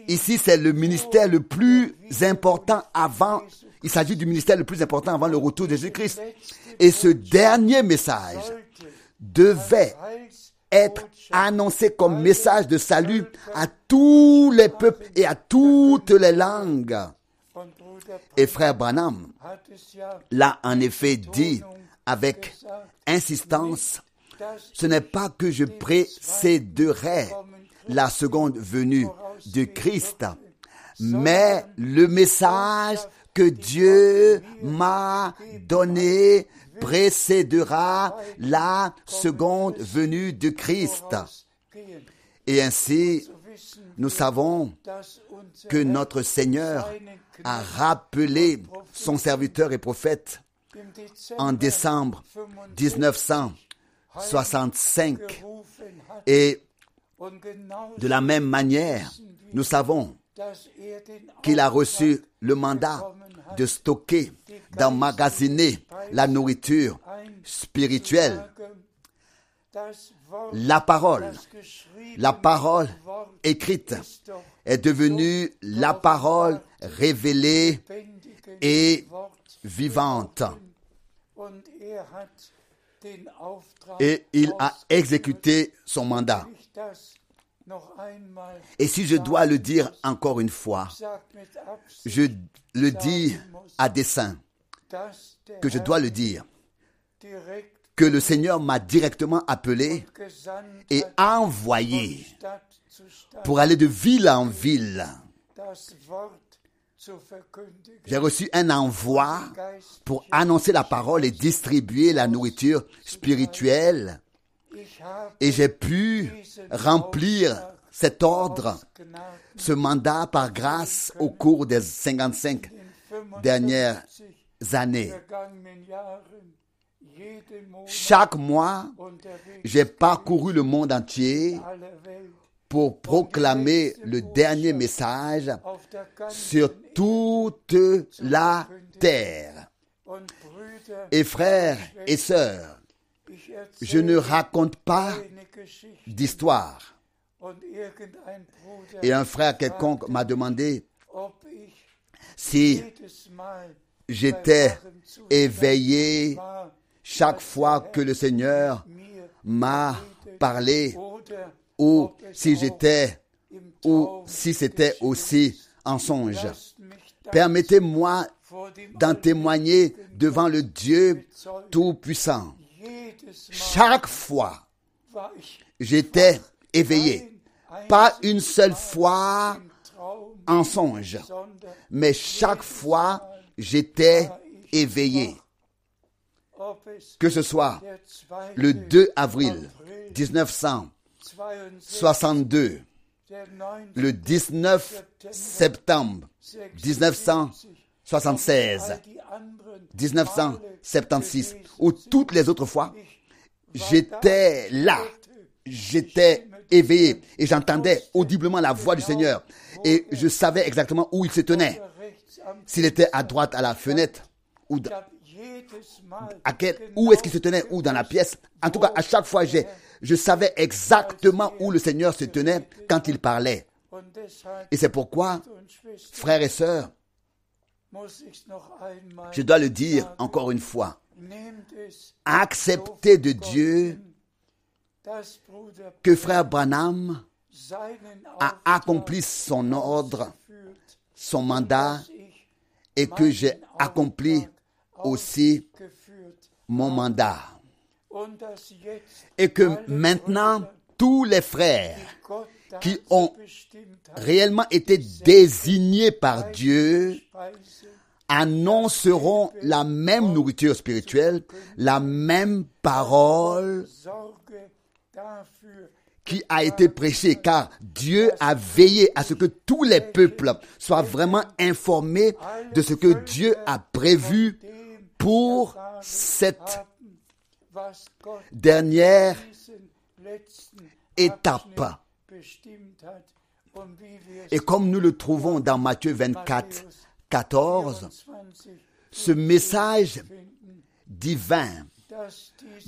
ici, c'est le ministère le plus important avant. Il s'agit du ministère le plus important avant le retour de Jésus-Christ. Et ce dernier message devait être annoncé comme message de salut à tous les peuples et à toutes les langues. Et frère Branham l'a en effet dit avec insistance, ce n'est pas que je précéderai la seconde venue de Christ, mais le message que Dieu m'a donné précédera la seconde venue de Christ. Et ainsi, nous savons que notre Seigneur a rappelé son serviteur et prophète en décembre 1965 et de la même manière, nous savons qu'il a reçu le mandat de stocker, d'emmagasiner la nourriture spirituelle la parole écrite est devenue la parole révélée et vivante. Et il a exécuté son mandat. Et si je dois le dire encore une fois, je le dis à dessein, que je dois le dire, que le Seigneur m'a directement appelé et envoyé pour aller de ville en ville. J'ai reçu un envoi pour annoncer la parole et distribuer la nourriture spirituelle. Et j'ai pu remplir cet ordre, ce mandat par grâce au cours des 55 dernières années. Chaque mois, j'ai parcouru le monde entier pour proclamer le dernier message sur toute la terre. Et frères et sœurs, je ne raconte pas d'histoire. Et un frère quelconque m'a demandé si j'étais éveillé chaque fois que le Seigneur m'a parlé, ou si c'était aussi un songe. Permettez-moi d'en témoigner devant le Dieu Tout-Puissant. Chaque fois, j'étais éveillé. Pas une seule fois en songe, mais chaque fois, j'étais éveillé. Que ce soit le 2 avril 1962, le 19 septembre 1976, 1976 ou toutes les autres fois, j'étais là, j'étais éveillé et j'entendais audiblement la voix du Seigneur et je savais exactement où il se tenait, s'il était à droite à la fenêtre ou où est-ce qu'il se tenait, ou dans la pièce. En tout cas, à chaque fois, je savais exactement où le Seigneur se tenait quand il parlait. Et c'est pourquoi, frères et sœurs, je dois le dire encore une fois, acceptez de Dieu que frère Branham a accompli son ordre, son mandat, et que j'ai accompli aussi mon mandat. Et que maintenant, tous les frères qui ont réellement été désignés par Dieu annonceront la même nourriture spirituelle, la même parole qui a été prêchée, car Dieu a veillé à ce que tous les peuples soient vraiment informés de ce que Dieu a prévu pour cette dernière étape. Et comme nous le trouvons dans Matthieu 24, 14, ce message divin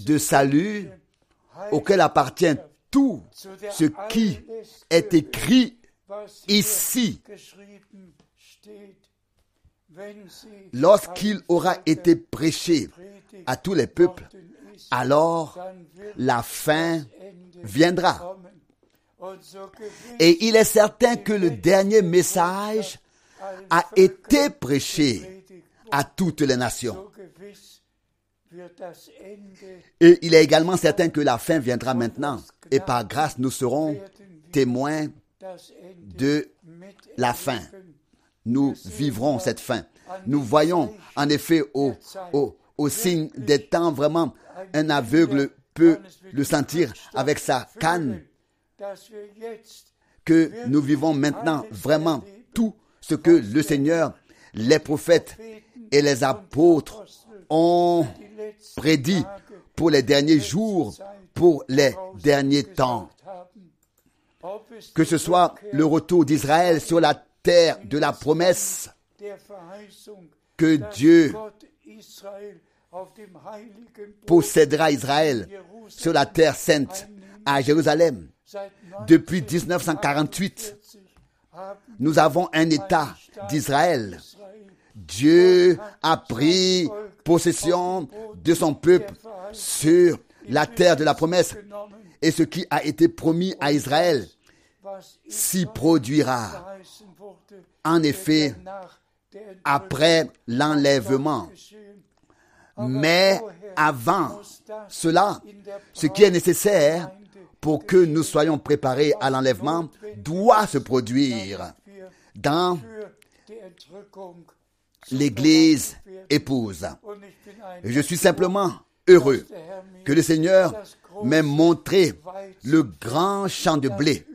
de salut auquel appartient tout ce qui est écrit ici, lorsqu'il aura été prêché à tous les peuples, alors la fin viendra. Et il est certain que le dernier message a été prêché à toutes les nations. Et il est également certain que la fin viendra maintenant. Et par grâce, nous serons témoins de la fin. Nous vivrons cette fin. Nous voyons en effet au signe des temps, vraiment, un aveugle peut le sentir avec sa canne, que nous vivons maintenant vraiment tout ce que le Seigneur, les prophètes et les apôtres ont prédit pour les derniers jours, pour les derniers temps. Que ce soit le retour d'Israël sur la terre de la promesse que Dieu possédera Israël sur la terre sainte à Jérusalem. Depuis 1948, nous avons un État d'Israël. Dieu a pris possession de son peuple sur la terre de la promesse. Et ce qui a été promis à Israël s'y produira. En effet, après l'enlèvement. Mais avant cela, ce qui est nécessaire pour que nous soyons préparés à l'enlèvement doit se produire dans l'Église épouse. Je suis simplement heureux que le Seigneur m'ait montré le grand champ de blé,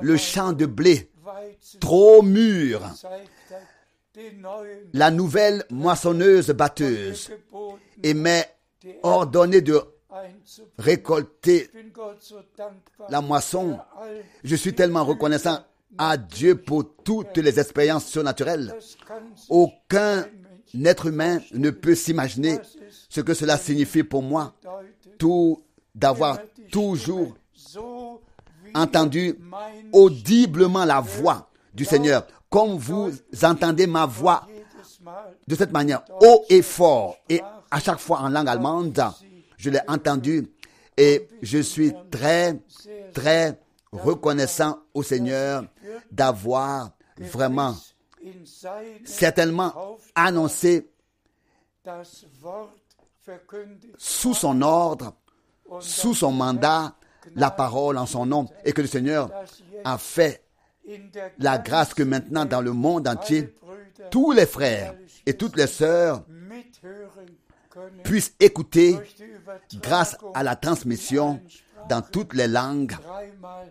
le champ de blé trop mûr, la nouvelle moissonneuse-batteuse, et m'est ordonné de récolter la moisson. Je suis tellement reconnaissant à Dieu pour toutes les expériences surnaturelles. Aucun être humain ne peut s'imaginer ce que cela signifie pour moi, tout d'avoir toujours entendu audiblement la voix du Seigneur. Comme vous entendez ma voix de cette manière, haut et fort, et à chaque fois en langue allemande, je l'ai entendu et je suis très, très reconnaissant au Seigneur d'avoir vraiment, certainement annoncé sous son ordre, sous son mandat, la parole en son nom, et que le Seigneur a fait la grâce que maintenant dans le monde entier, tous les frères et toutes les sœurs puissent écouter grâce à la transmission dans toutes les langues,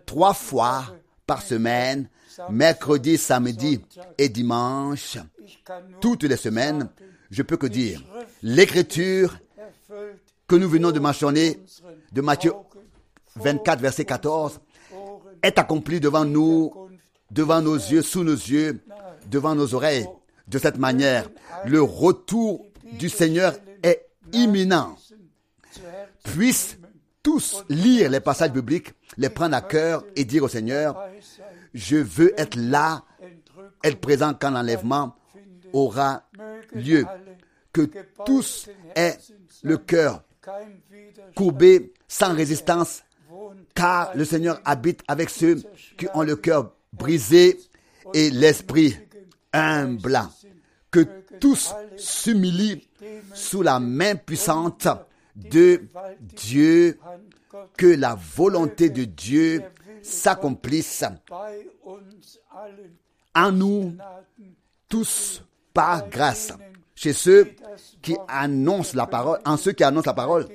3 fois par semaine, mercredi, samedi et dimanche, toutes les semaines. Je peux que dire, l'écriture que nous venons de mentionner de Matthieu 24, verset 14, est accomplie devant nous, devant nos yeux, sous nos yeux, devant nos oreilles. De cette manière, le retour du Seigneur est imminent. Puissent tous lire les passages bibliques, les prendre à cœur et dire au Seigneur, « Je veux être là, être présent quand l'enlèvement aura lieu. » Que tous aient le cœur courbé, sans résistance, car le Seigneur habite avec ceux qui ont le cœur brisé et l'esprit humble. Que tous s'humilient sous la main puissante de Dieu, que la volonté de Dieu s'accomplisse en nous tous par grâce. Chez ceux qui annoncent la parole, en ceux qui annoncent la parole,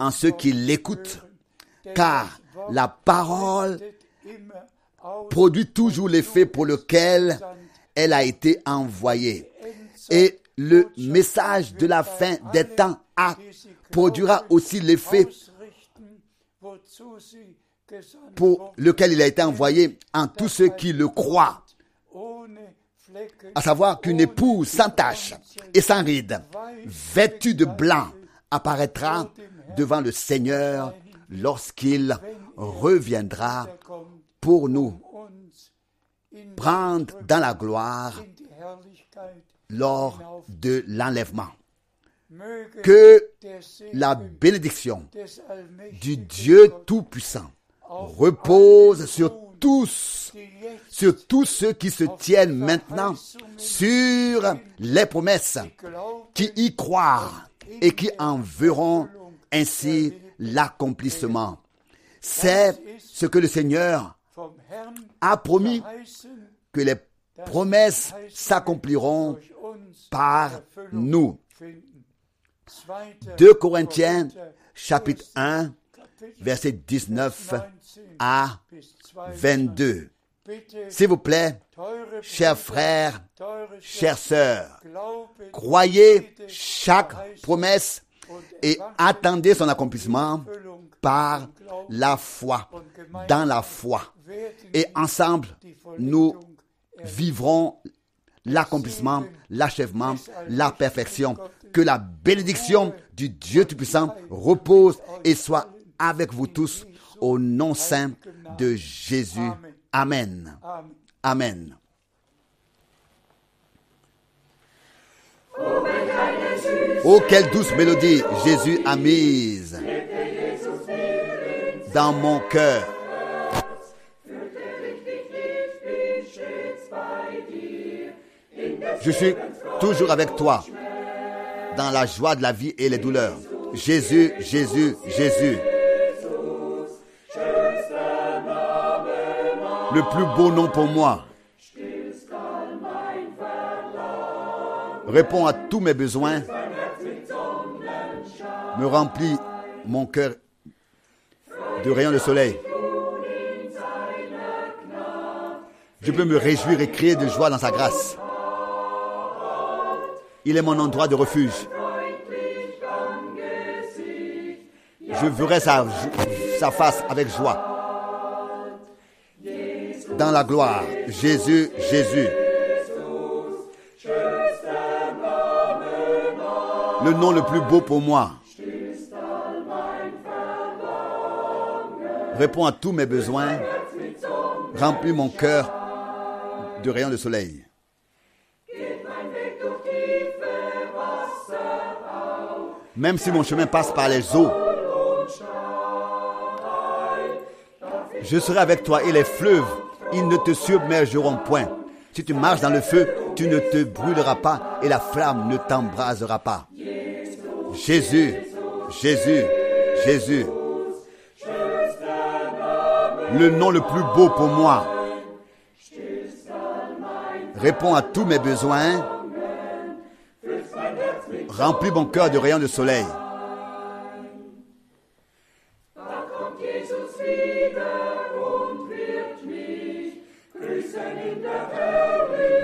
en ceux qui l'écoutent, car la parole produit toujours l'effet pour lequel elle a été envoyée. Et le message de la fin des temps produira aussi l'effet pour lequel il a été envoyé en tous ceux qui le croient. À savoir qu'une épouse sans tache et sans ride, vêtue de blanc, apparaîtra devant le Seigneur lorsqu'il reviendra pour nous prendre dans la gloire lors de l'enlèvement. Que la bénédiction du Dieu Tout-Puissant repose sur tous ceux qui se tiennent maintenant sur les promesses, qui y croient et qui en verront ainsi l'accomplissement. C'est ce que le Seigneur a promis, que les promesses s'accompliront par nous. 2 Corinthiens, chapitre 1, versets 19 à 22. S'il vous plaît, chers frères, chères sœurs, croyez chaque promesse et attendez son accomplissement par la foi, dans la foi. Et ensemble, nous vivrons l'accomplissement, l'achèvement, la perfection. Que la bénédiction du Dieu Tout-Puissant repose et soit avec vous tous au nom saint de Jésus. Amen. Amen. Oh, quelle douce mélodie Jésus a mise dans mon cœur. Je suis toujours avec toi dans la joie de la vie et les douleurs. Jésus, Jésus, Jésus. Le plus beau nom pour moi. Réponds à tous mes besoins. Me remplis mon cœur de rayons de soleil. Je peux me réjouir et crier de joie dans sa grâce. Il est mon endroit de refuge. Je verrai sa face avec joie. Dans la gloire, Jésus, Jésus. Le nom le plus beau pour moi. Réponds à tous mes besoins. Remplis mon cœur de rayons de soleil. Même si mon chemin passe par les eaux, je serai avec toi et les fleuves, ils ne te submergeront point. Si tu marches dans le feu, tu ne te brûleras pas et la flamme ne t'embrasera pas. Jésus, Jésus, Jésus. Le nom le plus beau pour moi. Réponds à tous mes besoins. Remplis mon cœur de rayons de soleil.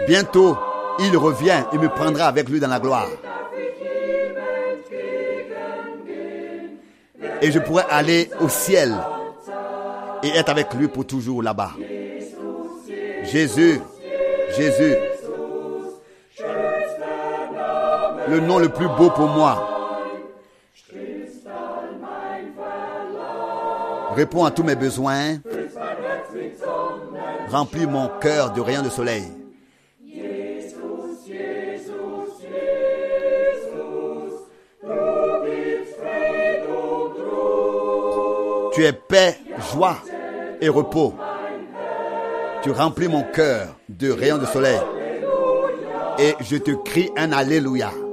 Bientôt, il revient et me prendra avec lui dans la gloire. Et je pourrai aller au ciel et être avec lui pour toujours là-bas. Jésus, Jésus. Le nom le plus beau pour moi. Réponds à tous mes besoins. Remplis mon cœur de rayons de soleil. Tu es paix, joie et repos. Tu remplis mon cœur de rayons de soleil. Et je te crie un Alléluia.